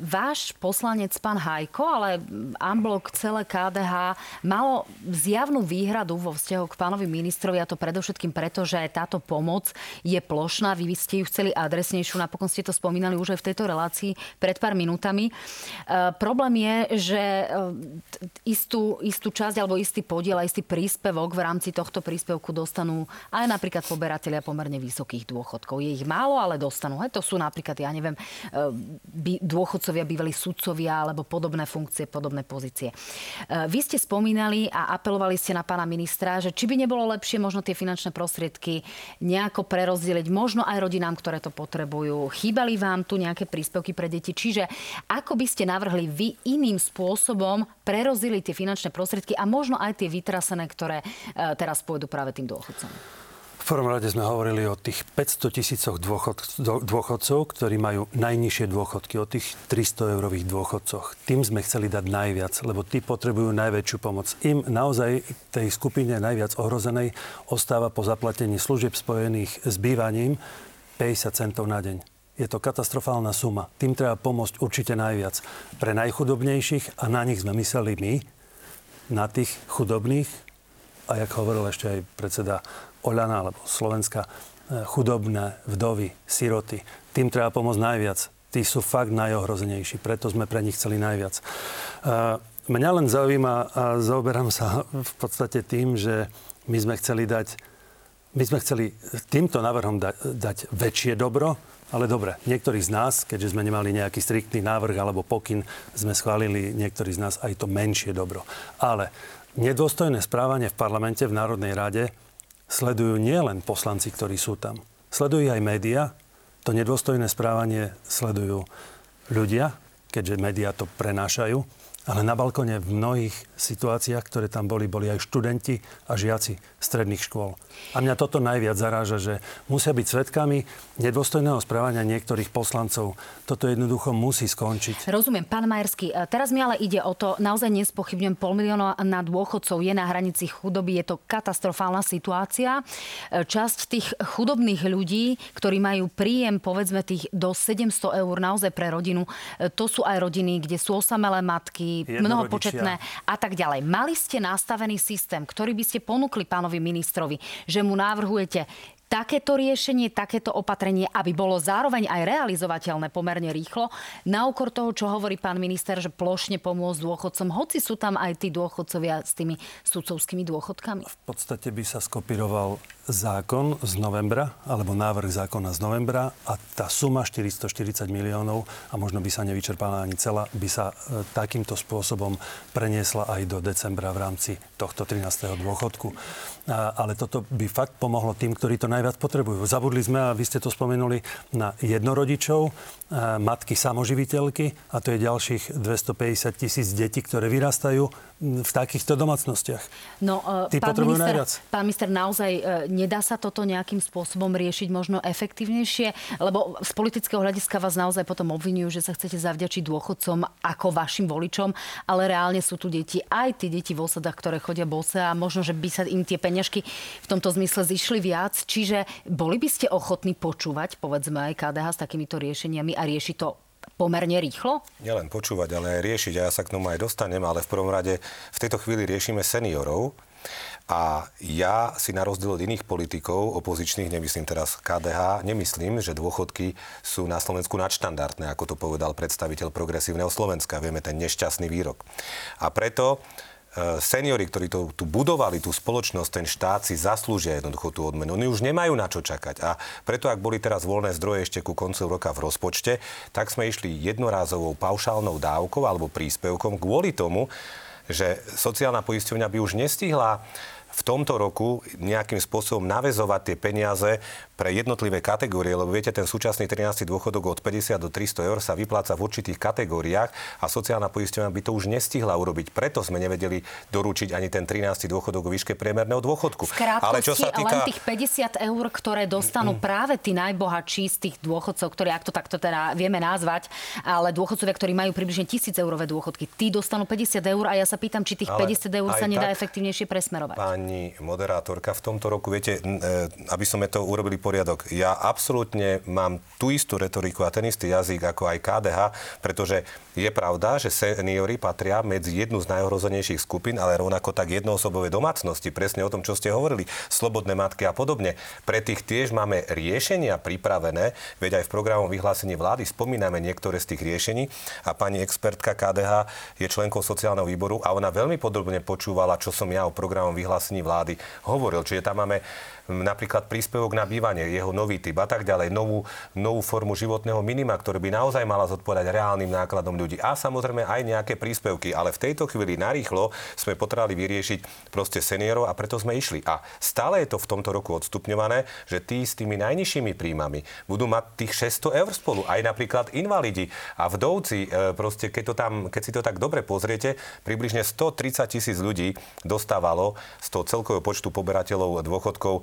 váš poslanec, pán Hajko, ale amblok celé KDH malo zjavnú výhradu vo vzťahu k pánovi ministrovi, a to predovšetkým preto, že táto pomoc je plošná. Vy ste ju chceli adresnejšiu, napokon ste to spomínali už aj v tejto relácii pred pár minútami. Problém je, že istú časť alebo istý podiel a istý príspevok v rámci tohto príspevku dostanú aj napríklad poberatelia pomerne vysokých dôchodkov. Je ich málo, ale dostanú. To sú napríklad, ja neviem, dôchodcovia, bývalí sudcovia alebo podobné funkcie, podobné pozície. Vy ste spomínali a apelovali ste na pána ministra, že či by nebolo lepšie možno tie finančné prostriedky nejako prerozdeliť, možno aj rodinám, ktoré to potrebujú. Chýbali vám tu nejaké príspevky pre deti? Čiže ako by ste navrhli vy iným spôsobom prerozdeliť tie finančné prostriedky a možno aj tie vytrasené, ktoré teraz pôjdu práve tým dôchodcom? V prvom rade sme hovorili o tých 500 tisícoch dôchodcov, ktorí majú najnižšie dôchodky, o tých 300 eurových dôchodcoch. Tým sme chceli dať najviac, lebo tí potrebujú najväčšiu pomoc. Im naozaj tej skupine najviac ohrozenej ostáva po zaplatení služieb spojených s bývaním 50 centov na deň. Je to katastrofálna suma. Tým treba pomôcť určite najviac. Pre najchudobnejších, a na nich sme mysleli my, na tých chudobných, a jak hovoril ešte aj predseda Oľana, alebo Slovenska, chudobné vdovy, siroty. Tým treba pomôcť najviac. Tí sú fakt najohrozenejší, preto sme pre nich chceli najviac. Mňa len zaujíma a zaoberám sa v podstate tým, že my sme chceli týmto návrhom dať väčšie dobro. Ale dobre, niektorí z nás, keďže sme nemali nejaký striktný návrh alebo pokyn, sme schválili niektorí z nás aj to menšie dobro. Ale nedôstojné správanie v parlamente, v Národnej rade sledujú nielen poslanci, ktorí sú tam. Sledujú aj médiá. To nedôstojné správanie sledujú ľudia, keďže médiá to prenášajú. Ale na balkone v mnohých situáciách, ktoré tam boli aj študenti a žiaci stredných škôl. A mňa toto najviac zaráža, že musia byť svedkami nedôstojného správania niektorých poslancov. Toto jednoducho musí skončiť. Rozumiem, pán Majerský. Teraz mi ale ide o to, naozaj nespochybňujem, 500 000 na dôchodcov je na hranici chudoby, je to katastrofálna situácia. Časť tých chudobných ľudí, ktorí majú príjem, povedzme tých do 700 eur naozaj pre rodinu, to sú aj rodiny, kde sú osamelé matky, mnohopočetné a tak ďalej. Mali ste nastavený systém, ktorý by ste ponúkli pánovi ministrovi, že mu navrhujete takéto riešenie, takéto opatrenie, aby bolo zároveň aj realizovateľné pomerne rýchlo, na úkor toho, čo hovorí pán minister, že plošne pomôcť dôchodcom, hoci sú tam aj tí dôchodcovia s tými sudcovskými dôchodkami? V podstate by sa skopíroval zákon z novembra, alebo návrh zákona z novembra, a tá suma 440 000 000, a možno by sa nevyčerpala ani celá, by sa takýmto spôsobom preniesla aj do decembra v rámci tohto 13. dôchodku. Ale toto by fakt pomohlo tým, ktorí to najviac potrebujú. Zabudli sme, a vy ste to spomenuli, na jednorodičov, matky samoživiteľky, a to je ďalších 250 000 detí, ktoré vyrastajú v takýchto domácnostiach. No, tí potrebujú najviac. Pán minister, naozaj Nedá sa toto nejakým spôsobom riešiť možno efektívnejšie? Lebo z politického hľadiska vás naozaj potom obvinujú, že sa chcete zavďačiť dôchodcom ako vašim voličom, ale reálne sú tu deti, aj tie deti v osadách, ktoré chodia bose a možno, že by sa im tie peňažky v tomto zmysle zišli viac. Čiže boli by ste ochotní počúvať, povedzme, aj KDH s takýmito riešeniami a rieši to pomerne rýchlo? Nielen počúvať, ale aj riešiť. A ja sa k tomu aj dostanem, ale v prvom rade v tejto chvíli riešime seniorov. A ja si na rozdiel od iných politikov opozičných, nemyslím teraz KDH, nemyslím, že dôchodky sú na Slovensku nadštandardné, ako to povedal predstaviteľ Progresívneho Slovenska. Vieme ten nešťastný výrok. A preto seniori, ktorí tu budovali tú spoločnosť, ten štát si zaslúžia jednoducho tú odmenu. Oni už nemajú na čo čakať. A preto, ak boli teraz voľné zdroje ešte ku koncu roka v rozpočte, tak sme išli jednorázovou paušálnou dávkou alebo príspevkom kvôli tomu, že sociálna poisťovňa by už nestihla v tomto roku nejakým spôsobom naväzovať tie peniaze pre jednotlivé kategórie, lebo viete, ten súčasný 13. dôchodok od 50 do 300 eur sa vypláca v určitých kategóriách a sociálna poisťovňa by to už nestihla urobiť. Preto sme nevedeli doručiť ani ten 13. dôchodok o výške priemerného dôchodku. V krátkosti, ale čo sa týka len tých 50 eur, ktoré dostanú práve tí najbohatší z tých dôchodcov, ktorí, ak to takto teda vieme nazvať, ale dôchodcovia, ktorí majú približne 1000-eurové dôchodky, tí dostanú 50 eur a ja sa pýtam, či tých 50 eur sa nedá efektívnejšie presmerovať. Pani moderátorka, v tomto roku, viete, aby sme to urobili poriadok. Ja absolútne mám tú istú retoriku a ten istý jazyk ako aj KDH, pretože je pravda, že seniori patria medzi jednu z najohrozenejších skupín, ale rovnako tak jednoosobové domácnosti, presne o tom, čo ste hovorili, slobodné matky a podobne. Pre tých tiež máme riešenia pripravené, veď aj v programovom vyhlásení vlády spomíname niektoré z tých riešení a pani expertka KDH je členkou sociálneho výboru a ona veľmi podrobne počúvala, čo som ja o programovom vyhlásení vlády hovoril. Čiže tam máme napríklad príspevok na bývanie, jeho nový typ a tak ďalej, novú formu životného minima, ktorá by naozaj mala zodpovedať reálnym nákladom ľudí. A samozrejme aj nejaké príspevky, ale v tejto chvíli narýchlo sme potrebovali vyriešiť proste seniorov a preto sme išli. A stále je to v tomto roku odstupňované, že tí s tými najnižšími príjmami budú mať tých 600 eur spolu, aj napríklad invalidi a vdovci, proste keď si to tak dobre pozriete, približne 130 000 ľudí dostávalo z toho celkového počtu poberateľov dôchodkov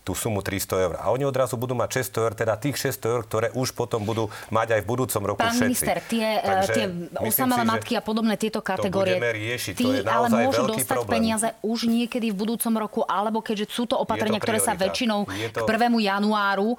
tú sumu 300 eur. A oni odrazu budú mať 600 eur, teda tých 600 eur, ktoré už potom budú mať aj v budúcom roku všetci. Pán minister, tie osamelé matky a podobné tieto kategórie, to budeme riešiť, to je naozaj veľký problém. Ale môžu dostať peniaze už niekedy v budúcom roku, alebo keďže sú to opatrenia, ktoré sa väčšinou k 1. januáru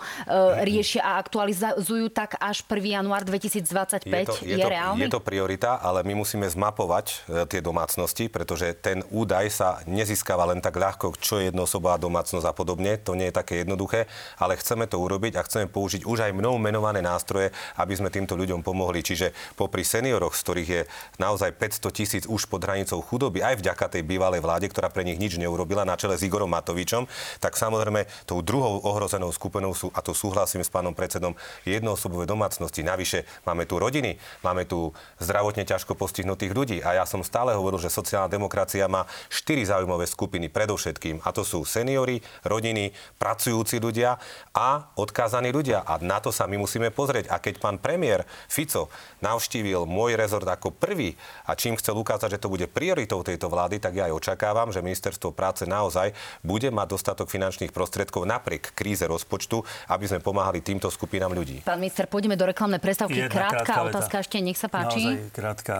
riešia a aktualizujú, tak až 1. január 2025 je reálny? Je to priorita, ale my musíme zmapovať tie domácnosti, pretože ten údaj sa nezískava len tak ľahko, čo je jednoosobová domácnosť a podobne. To nie je také jednoduché, ale chceme to urobiť a chceme použiť už aj mnou menované nástroje, aby sme týmto ľuďom pomohli. Čiže popri senioroch, z ktorých je naozaj 500 000 už pod hranicou chudoby, aj vďaka tej bývalej vláde, ktorá pre nich nič neurobila na čele s Igorom Matovičom, tak samozrejme tou druhou ohrozenou skupinou sú, a to súhlasím s pánom predsedom, jednoosobové domácnosti. Navyše máme tu rodiny, máme tu zdravotne ťažko postihnutých ľudí a ja som stále hovoril, že sociálna demokracia má 4 záujmové skupiny predovšetkým, a to sú seniori, rodiny, pracujúci ľudia a odkázaní ľudia. A na to sa my musíme pozrieť. A keď pán premiér Fico navštívil môj rezort ako prvý a čím chcel ukázať, že to bude prioritou tejto vlády, tak ja aj očakávam, že ministerstvo práce naozaj bude mať dostatok finančných prostriedkov napriek kríze rozpočtu, aby sme pomáhali týmto skupinám ľudí. Pán minister, pôjdeme do reklamnej prestávky. Krátka otázka ešte, nech sa páči. Naozaj krátka.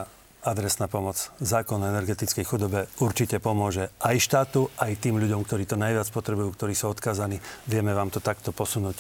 Adresná pomoc. Zákon o energetickej chudobe určite pomôže aj štátu, aj tým ľuďom, ktorí to najviac potrebujú, ktorí sú odkazaní. Vieme vám to takto posunúť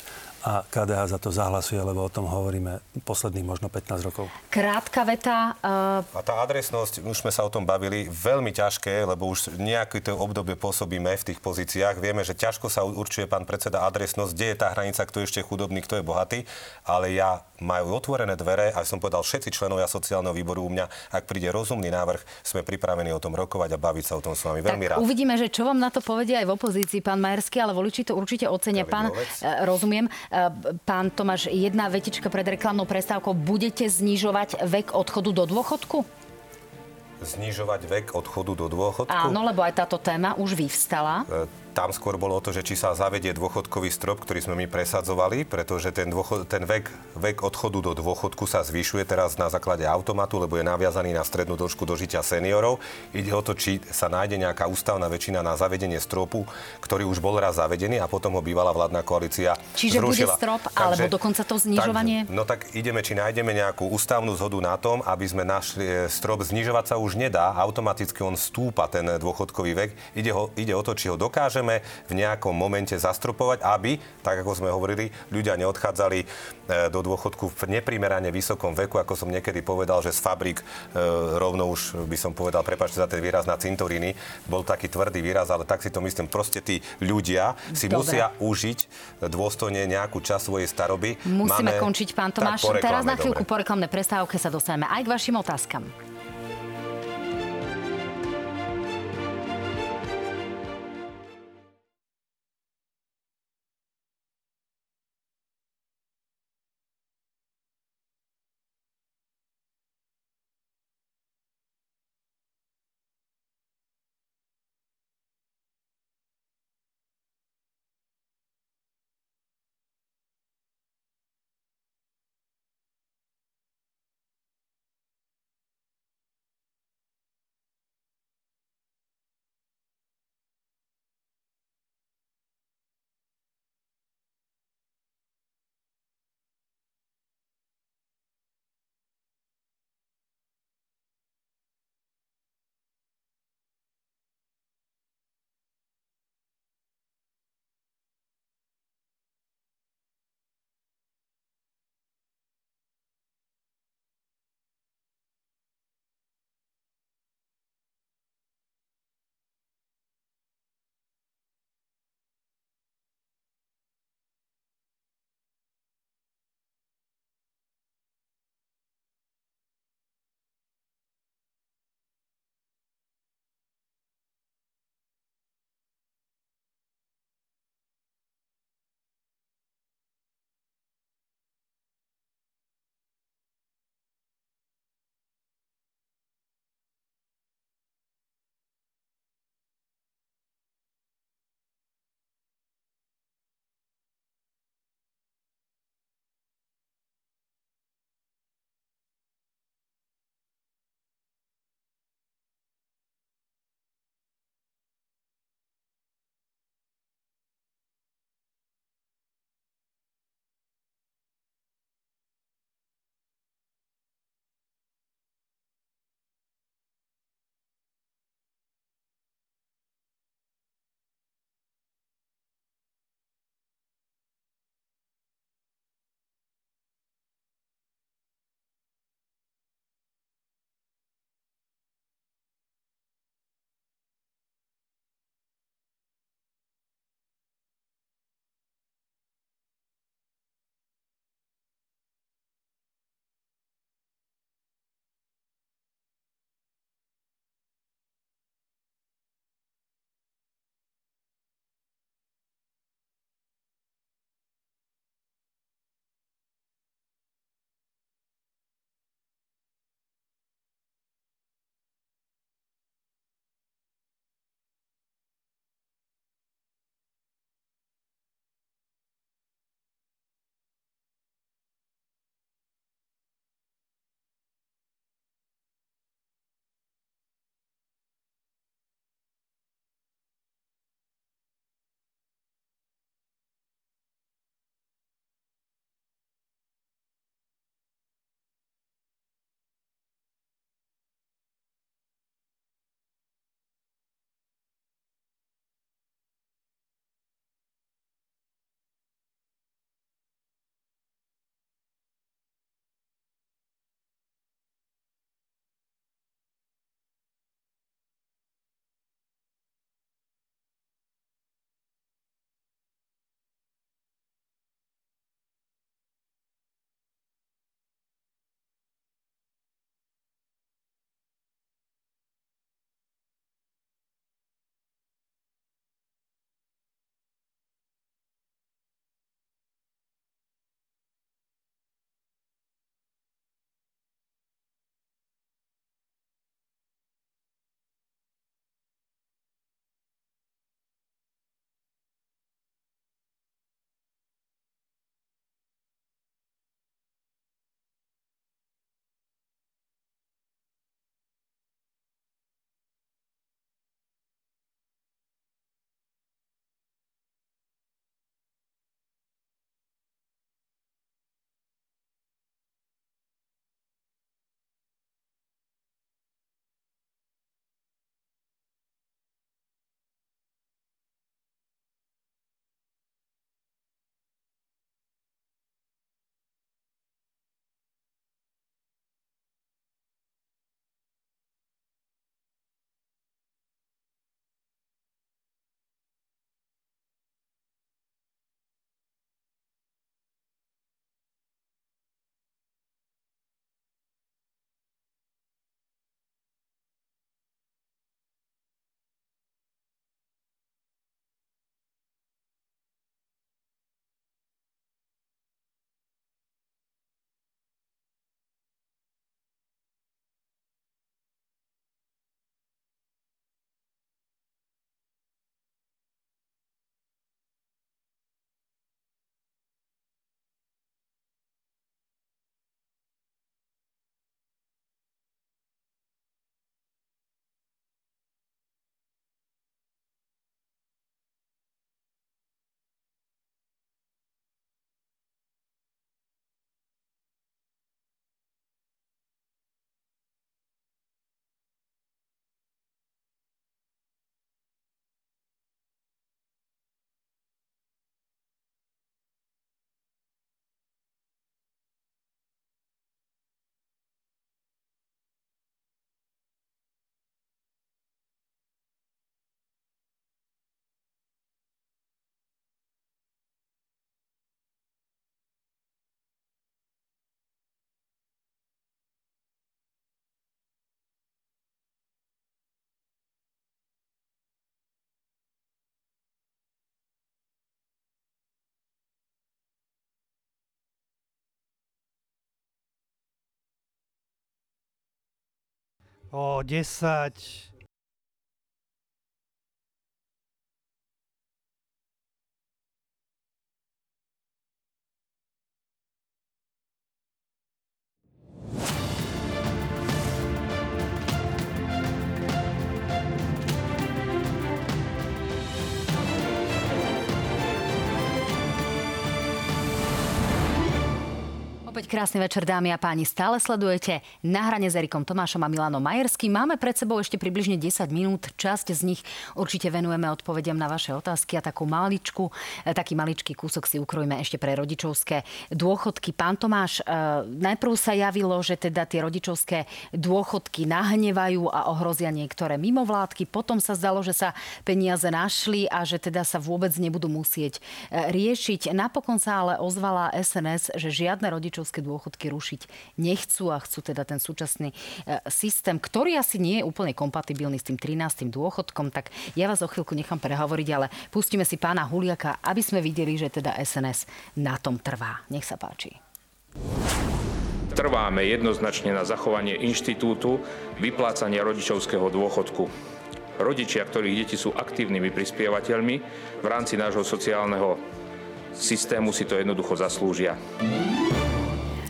a KDH za to zahlasuje, lebo o tom hovoríme posledných možno 15 rokov. Krátka veta. A tá adresnosť, už sme sa o tom bavili, veľmi ťažké, lebo už nejaké to obdobie pôsobíme v tých pozíciách. Vieme, že ťažko sa určuje, pán predseda, adresnosť, kde je tá hranica, kto je ešte chudobný, kto je bohatý, ale ja majú otvorené dvere a som povedal všetci členovia sociálneho výboru u mňa, ak príde rozumný návrh, sme pripravení o tom rokovať a baviť sa o tom s vami. Veľmi rád. Uvidíme, že čo vám na to povedia aj v opozícii, pán Majerský, ale voliči to určite ocenia. Pán, rozumiem. Pán Tomáš, jedna vetička pred reklamnou prestávkou. Budete znižovať vek odchodu do dôchodku? Znižovať vek odchodu do dôchodku? Áno, lebo aj táto téma už vyvstala. Tam skôr bolo o to, že či sa zavedie dôchodkový strop, ktorý sme my presadzovali, pretože ten vek odchodu do dôchodku sa zvyšuje teraz na základe automatu, lebo je naviazaný na strednú dĺžku dožitia seniorov. Ide o to, či sa nájde nejaká ústavná väčšina na zavedenie stropu, ktorý už bol raz zavedený a potom ho bývalá vládna koalícia Čiže zrušila. Bude strop, takže, alebo dokonca to znižovanie? Takže, no tak ideme, či nájdeme nejakú ústavnú zhodu na tom, aby sme našli strop. Znižovať sa už nedá, automaticky on stúpa, ten dôchodkový vek. Ide o to, či ho dokážeme v nejakom momente zastropovať, aby, tak ako sme hovorili, ľudia neodchádzali do dôchodku v neprimerane vysokom veku, ako som niekedy povedal, že z fabrík rovno už by som povedal, prepáčte za ten výraz, na cintoríny, bol taký tvrdý výraz, ale tak si to myslím, proste tí ľudia si musia užiť dôstojne nejakú časť svojej staroby. Musíme končiť, pán Tomáš. Teraz na chvíľku po reklamnej prestávke sa dostaneme aj k vašim otázkam. o 10... Opäť krásny večer, dámy a páni. Stále sledujete Na hrane s Erikom Tomášom a Milanom Majerským. Máme pred sebou ešte približne 10 minút. Časť z nich určite venujeme odpovediam na vaše otázky a taký maličký kúsok si ukrojíme ešte pre rodičovské dôchodky. Pán Tomáš, najprv sa javilo, že teda tie rodičovské dôchodky nahnevajú a ohrozia niektoré mimovládky. Potom sa zdalo, že sa peniaze našli a že teda sa vôbec nebudú musieť riešiť. Napokon sa ale ozvala SNS, že žiadne rodičovské dôchodky rušiť nechcú a chcú teda ten súčasný systém, ktorý asi nie je úplne kompatibilný s tým 13. dôchodkom, tak ja vás o chvíľku nechám prehovoriť, ale pustíme si pána Huliaka, aby sme videli, že teda SNS na tom trvá. Nech sa páči. Trváme jednoznačne na zachovanie inštitútu vyplácania rodičovského dôchodku. Rodičia, ktorých deti sú aktívnymi prispievateľmi v rámci nášho sociálneho systému, si to jednoducho zaslúžia.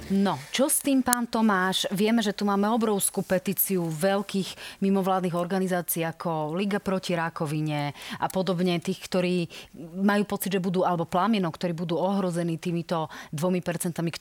No, čo s tým, pán Tomáš? Vieme, že tu máme obrovskú petíciu veľkých mimovládnych organizácií ako Liga proti rakovine a podobne, tých, ktorí majú pocit, že budú, alebo Plamienok, ktorí budú ohrození týmito 2%,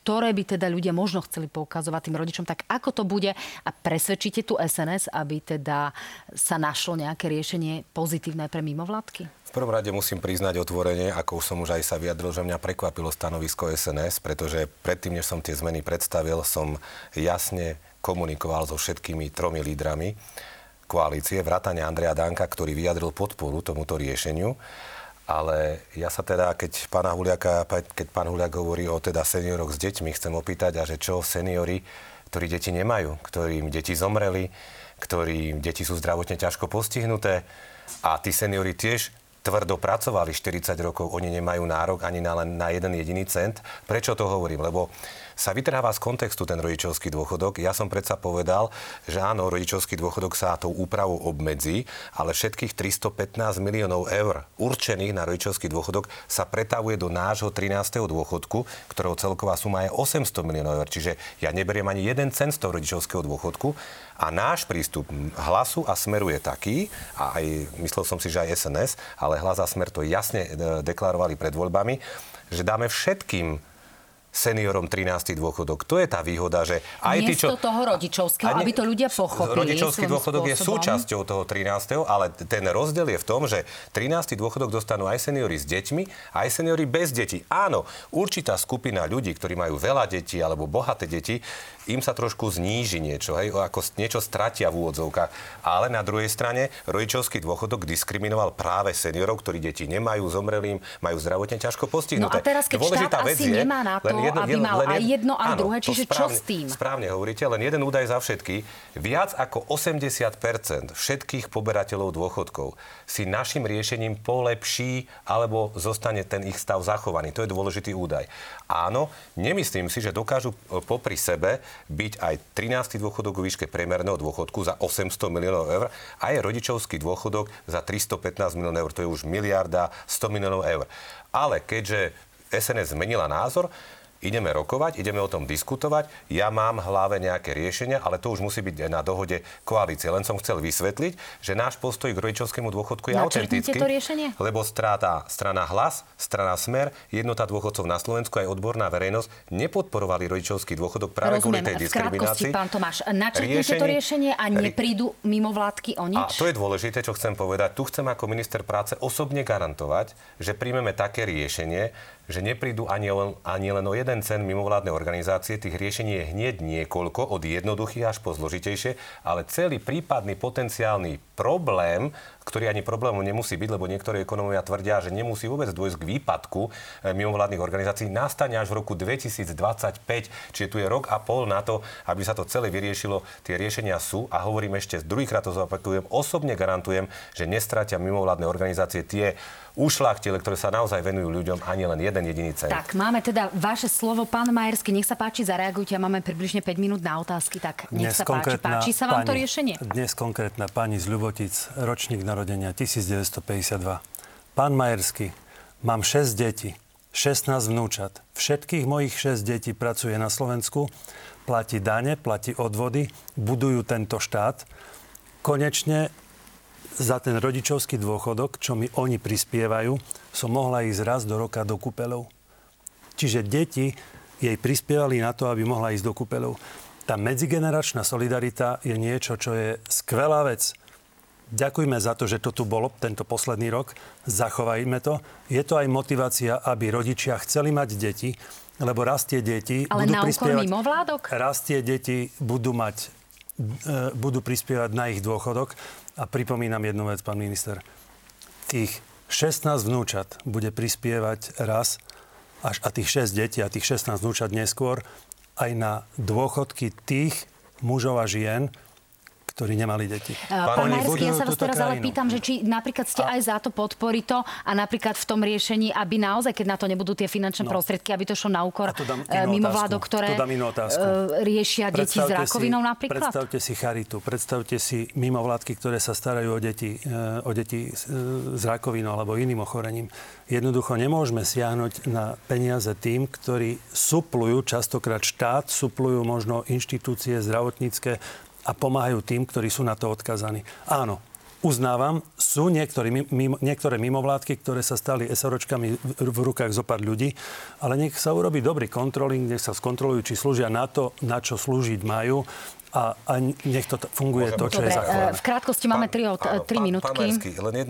ktoré by teda ľudia možno chceli poukazovať tým rodičom. Tak ako to bude? A presvedčíte tu SNS, aby teda sa našlo nejaké riešenie pozitívne pre mimovládky? V prvom rade musím priznať otvorene, ako už som už aj sa vyjadril, že mňa prekvapilo stanovisko SNS, pretože predtým, než som tie zmeny predstavil, som jasne komunikoval so všetkými 3 lídrami koalície, vrátane Andreja Danka, ktorý vyjadril podporu tomuto riešeniu. Ale ja sa teda, keď pán Huliak hovorí o teda senioroch s deťmi, chcem opýtať, a že čo seniori, ktorí deti nemajú, ktorým deti zomreli, ktorým deti sú zdravotne ťažko postihnuté a tí seniori tiež tvrdo pracovali 40 rokov, oni nemajú nárok ani na jeden jediný cent. Prečo to hovorím? Lebo sa vytrháva z kontextu ten rodičovský dôchodok. Ja som predsa povedal, že áno, rodičovský dôchodok sa tou úpravou obmedzí, ale všetkých 315 miliónov eur určených na rodičovský dôchodok sa pretavuje do nášho 13. dôchodku, ktorého celková suma je 800 miliónov eur. Čiže ja neberiem ani jeden cent z toho rodičovského dôchodku. A náš prístup Hlasu a Smeru je taký, a aj myslel som si, že aj SNS, ale Hlas a Smer to jasne deklarovali pred voľbami, že dáme všetkým seniorom 13. dôchodok. To je tá výhoda, že aj tí, čo... Miesto toho rodičovského, aby to ľudia pochopili. Rodičovský dôchodok je súčasťou toho 13., ale ten rozdiel je v tom, že 13. dôchodok dostanú aj seniori s deťmi, aj seniori bez detí. Áno, určitá skupina ľudí, ktorí majú veľa detí alebo bohaté deti, im sa trošku zníži niečo, hej, ako niečo stratia v úvodzovkách. Ale na druhej strane rodičovský dôchodok diskriminoval práve seniorov, ktorí deti nemajú, zomrelým, majú zdravotne ťažko postihnuté. No a teraz, keď štát asi nemá na to, aby mal aj jedno a druhé, čiže čo s tým? Správne hovoríte, len jeden údaj za všetky. Viac ako 80% všetkých poberateľov dôchodkov si našim riešením polepší alebo zostane ten ich stav zachovaný. To je dôležitý údaj. Áno, nemyslím si, že dokážu popri sebe byť aj 13. dôchodok vo výške priemerného dôchodku za 800 miliónov eur a aj rodičovský dôchodok za 315 miliónov eur. To je už 1,1 miliardy miliónov eur. Ale keďže SNS zmenila názor, ideme rokovať, ideme o tom diskutovať. Ja mám v hlave nejaké riešenia, ale to už musí byť na dohode koalície. Len som chcel vysvetliť, že náš postoj k rodičovskému dôchodku je autentický. To riešenie? Lebo strana Hlas, strana Smer, Jednota dôchodcov na Slovensku aj odborná verejnosť nepodporovali rodičovský dôchodok práve kvôli tej diskriminácii. Pán Tomáš, načrtnite to riešenie a neprídu mimovládky o nič? A to je dôležité, čo chcem povedať. Tu chcem ako minister práce osobne garantovať, že príjmeme také riešenie, že neprídu ani len o jeden cent mimovládnej organizácie. Tých riešení je hneď niekoľko, od jednoduchých až po zložitejšie, ale celý prípadný potenciálny problém, ktorý ani problémom nemusí byť, lebo niektorí ekonomovia tvrdia, že nemusí vôbec dôjsť k výpadku mimovládnych organizácií, nastane až v roku 2025, čiže tu je rok a pol na to, aby sa to celé vyriešilo. Tie riešenia sú a hovorím ešte, druhýkrát to zopakujem, osobne garantujem, že nestratia mimovládne organizácie tie ušľachtile, ktoré sa naozaj venujú ľuďom, ani len jeden jediný cent. Tak, máme teda vaše slovo, pán Majerský, nech sa páči, zareagujte, a máme približne 5 minút na otázky, tak nech dnes sa páči, páči sa vám pani, to riešenie? Dnes konkrétna pani z Ľubotíc, ročník narodenia 1952. Pán Majerský, mám 6 detí, 16 vnúčat. Všetkých mojich 6 detí pracuje na Slovensku, platí dane, platí odvody, budujú tento štát. Konečne za ten rodičovský dôchodok, čo mi oni prispievajú, som mohla ísť raz do roka do kúpeľov. Čiže deti jej prispievali na to, aby mohla ísť do kúpeľov. Tá medzigeneračná solidarita je niečo, čo je skvelá vec. Ďakujme za to, že to tu bolo tento posledný rok. Zachovajme to. Je to aj motivácia, aby rodičia chceli mať deti, lebo raz tie deti budú prispievať. Ale na úkor mimovládok? Raz tie deti budú prispievať na ich dôchodok. A pripomínam jednu vec, pán minister. Tých 16 vnúčat bude prispievať raz, a tých 6 detí a tých 16 vnúčat neskôr, aj na dôchodky tých mužov a žien, ktorí nemali deti. Pán Majerský, ja sa vás teraz ale pýtam, že či napríklad ste aj za to podporí to a napríklad v tom riešení, aby naozaj, keď na to nebudú tie finančné prostriedky, aby to šlo na úkor mimovládok, ktoré riešia deti s rakovinou napríklad? Predstavte si charitu, predstavte si mimovládky, ktoré sa starajú o deti s rakovinou alebo iným ochorením. Jednoducho nemôžeme siahnuť na peniaze tým, ktorí suplujú častokrát štát, suplujú možno inštitúcie zdravotnícke, a pomáhajú tým, ktorí sú na to odkazaní. Áno, uznávam, sú niektoré mimovládky, ktoré sa stali SROčkami v rukách zopár ľudí, ale nech sa urobí dobrý kontroling, nech sa skontrolujú, či slúžia na to, na čo slúžiť majú, a nech to funguje to, čo je zachované. V krátkosti máme 3 minútky. Pán Majerský, len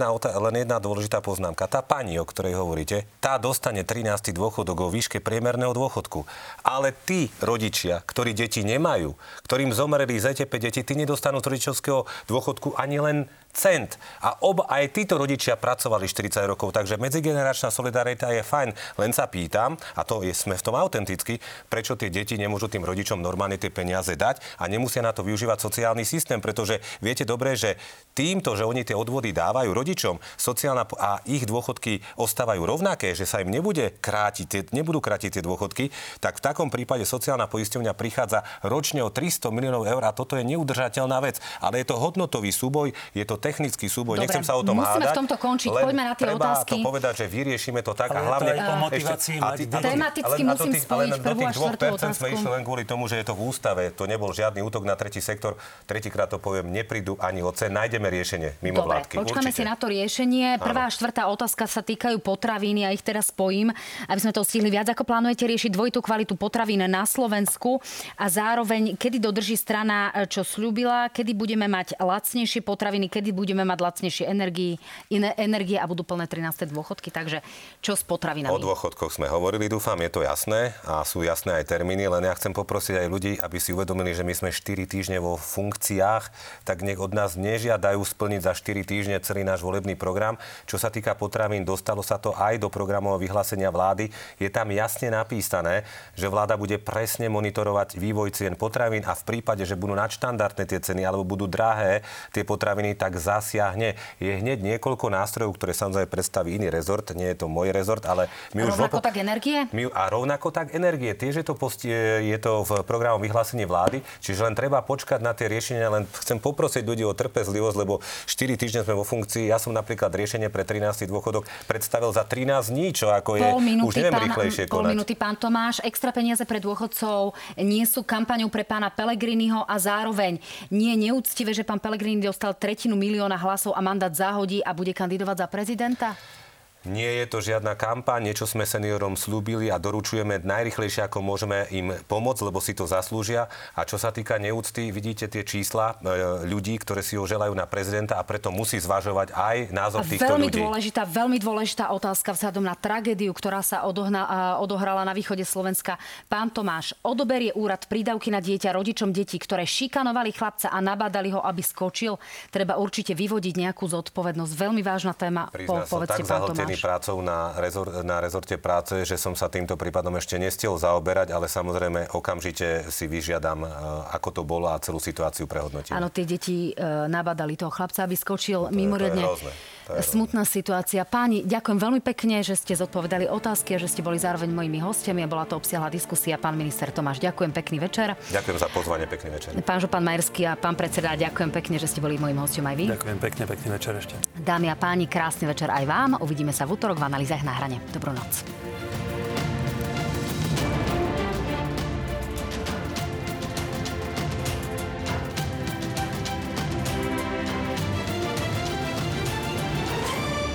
jedna dôležitá poznámka. Tá pani, o ktorej hovoríte, tá dostane 13. dôchodok vo výške priemerného dôchodku. Ale tí rodičia, ktorí deti nemajú, ktorým zomreli z 5 detí, tí nedostanú z rodičovského dôchodku ani len cent. A aj títo rodičia pracovali 40 rokov, takže medzigeneračná solidarita je fajn. Len sa pýtam, a to sme v tom autenticky, prečo tie deti nemôžu tým rodičom normálne tie peniaze dať a nemusia na to využívať sociálny systém, pretože viete dobre, že týmto, že oni tie odvody dávajú rodičom, a ich dôchodky ostávajú rovnaké, že sa im nebudú krátiť tie dôchodky, tak v takom prípade sociálna poisťovňa prichádza ročne o 300 miliónov eur a toto je neudržateľná vec, ale je to hodnotový súboj, je to technický súboj. Dobre, nechcem sa o tom hádať. Musíme v tomto končiť. Poďme na tie otázky. Treba povedať, že vyriešime to tak, ale a hlavne o motivácii tematicky musím spojiť prvú a štvrtú otázku. Sme išli len kvôli tomu, že je to v ústave, to nebol žiadny útok na tretí sektor. Tretíkrát to poviem, neprídu ani oce, nájdeme riešenie mimo vládky. Dobre, počkáme si na to riešenie. Prvá a štvrtá otázka sa týkajú potravín, ja ich teraz spojím, aby sme to stihli viac. Ako plánujete riešiť dvojitú kvalitu potravín na Slovensku a zároveň kedy dodrží strana, čo sľúbila, kedy budeme mať lacnejšie potraviny, kedy budeme mať lacnejšie energie a budú plné 13. dôchodky. Takže čo s potravinami? O dôchodkoch sme hovorili, dúfam, je to jasné a sú jasné aj termíny, len ja chcem poprosiť aj ľudí, aby si uvedomili, že my sme 4 týždne vo funkciách, tak nech od nás nežiadajú splniť za 4 týždne celý náš volebný program. Čo sa týka potravín, dostalo sa to aj do programového vyhlásenia vlády. Je tam jasne napísané, že vláda bude presne monitorovať vývoj cien potravín a v prípade, že budú nadštandardné tie ceny alebo budú drahé tie potraviny, tak zasiahne. Je hneď niekoľko nástrojov, ktoré samozrejme predstaví iný rezort, nie je to môj rezort, ale my už tak energie? Rovnako tak energie, tiež je to v programovom vyhlásení vlády, čiže len treba počkať na tie riešenia, len chcem poprosiť ľudí o trpezlivosť, lebo 4 týždne sme vo funkcii. Ja som napríklad riešenie pre 13. dôchodok predstavil za 13 dní, čo ako je už neviem rýchlejšie konať. Pol minúty, pán Tomáš, extra peniaze pre dôchodcov nie sú kampaňou pre pána Pellegriniho a zároveň nie je neúctivé, že pán Pellegrini dostal 300 000 hlasov a mandát zahodí a bude kandidovať za prezidenta? Nie je to žiadna kampaň, niečo sme seniorom slúbili a doručujeme najrýchlejšie, ako môžeme im pomôcť, lebo si to zaslúžia. A čo sa týka neúcty, vidíte tie čísla ľudí, ktoré si ho želajú na prezidenta a preto musí zvažovať aj názor týchto ľudí. Veľmi dôležitá otázka vzhľadom na tragédiu, ktorá sa odohrala na východe Slovenska. Pán Tomáš, odoberie úrad prídavky na dieťa rodičom detí, ktoré šikanovali chlapca a nabádali ho, aby skočil. Treba určite vyvodiť nejakú zodpovednosť. Veľmi vážna téma. Povedzte, pán Tomáš. zaťažený prácou na rezorte práce, že som sa týmto prípadom ešte nestihol zaoberať, ale samozrejme okamžite si vyžiadam, ako to bolo a celú situáciu prehodnotím. Áno, tie deti nabadali toho chlapca, aby skočil mimoriadne. Smutná situácia. Páni, ďakujem veľmi pekne, že ste zodpovedali otázky a že ste boli zároveň mojimi hostiami. Bola to obsiahla diskusia. Pán minister Tomáš, ďakujem, pekný večer. Ďakujem za pozvanie, pekný večer. Pán župan Majerský a pán predseda, ďakujem pekne, že ste boli mojím hosťom aj vy. Ďakujem pekne, pekný večer ešte. Dámy a páni, krásny večer aj vám. Uvidíme sa v utorok v analýzach Na hrane. Dobrú noc.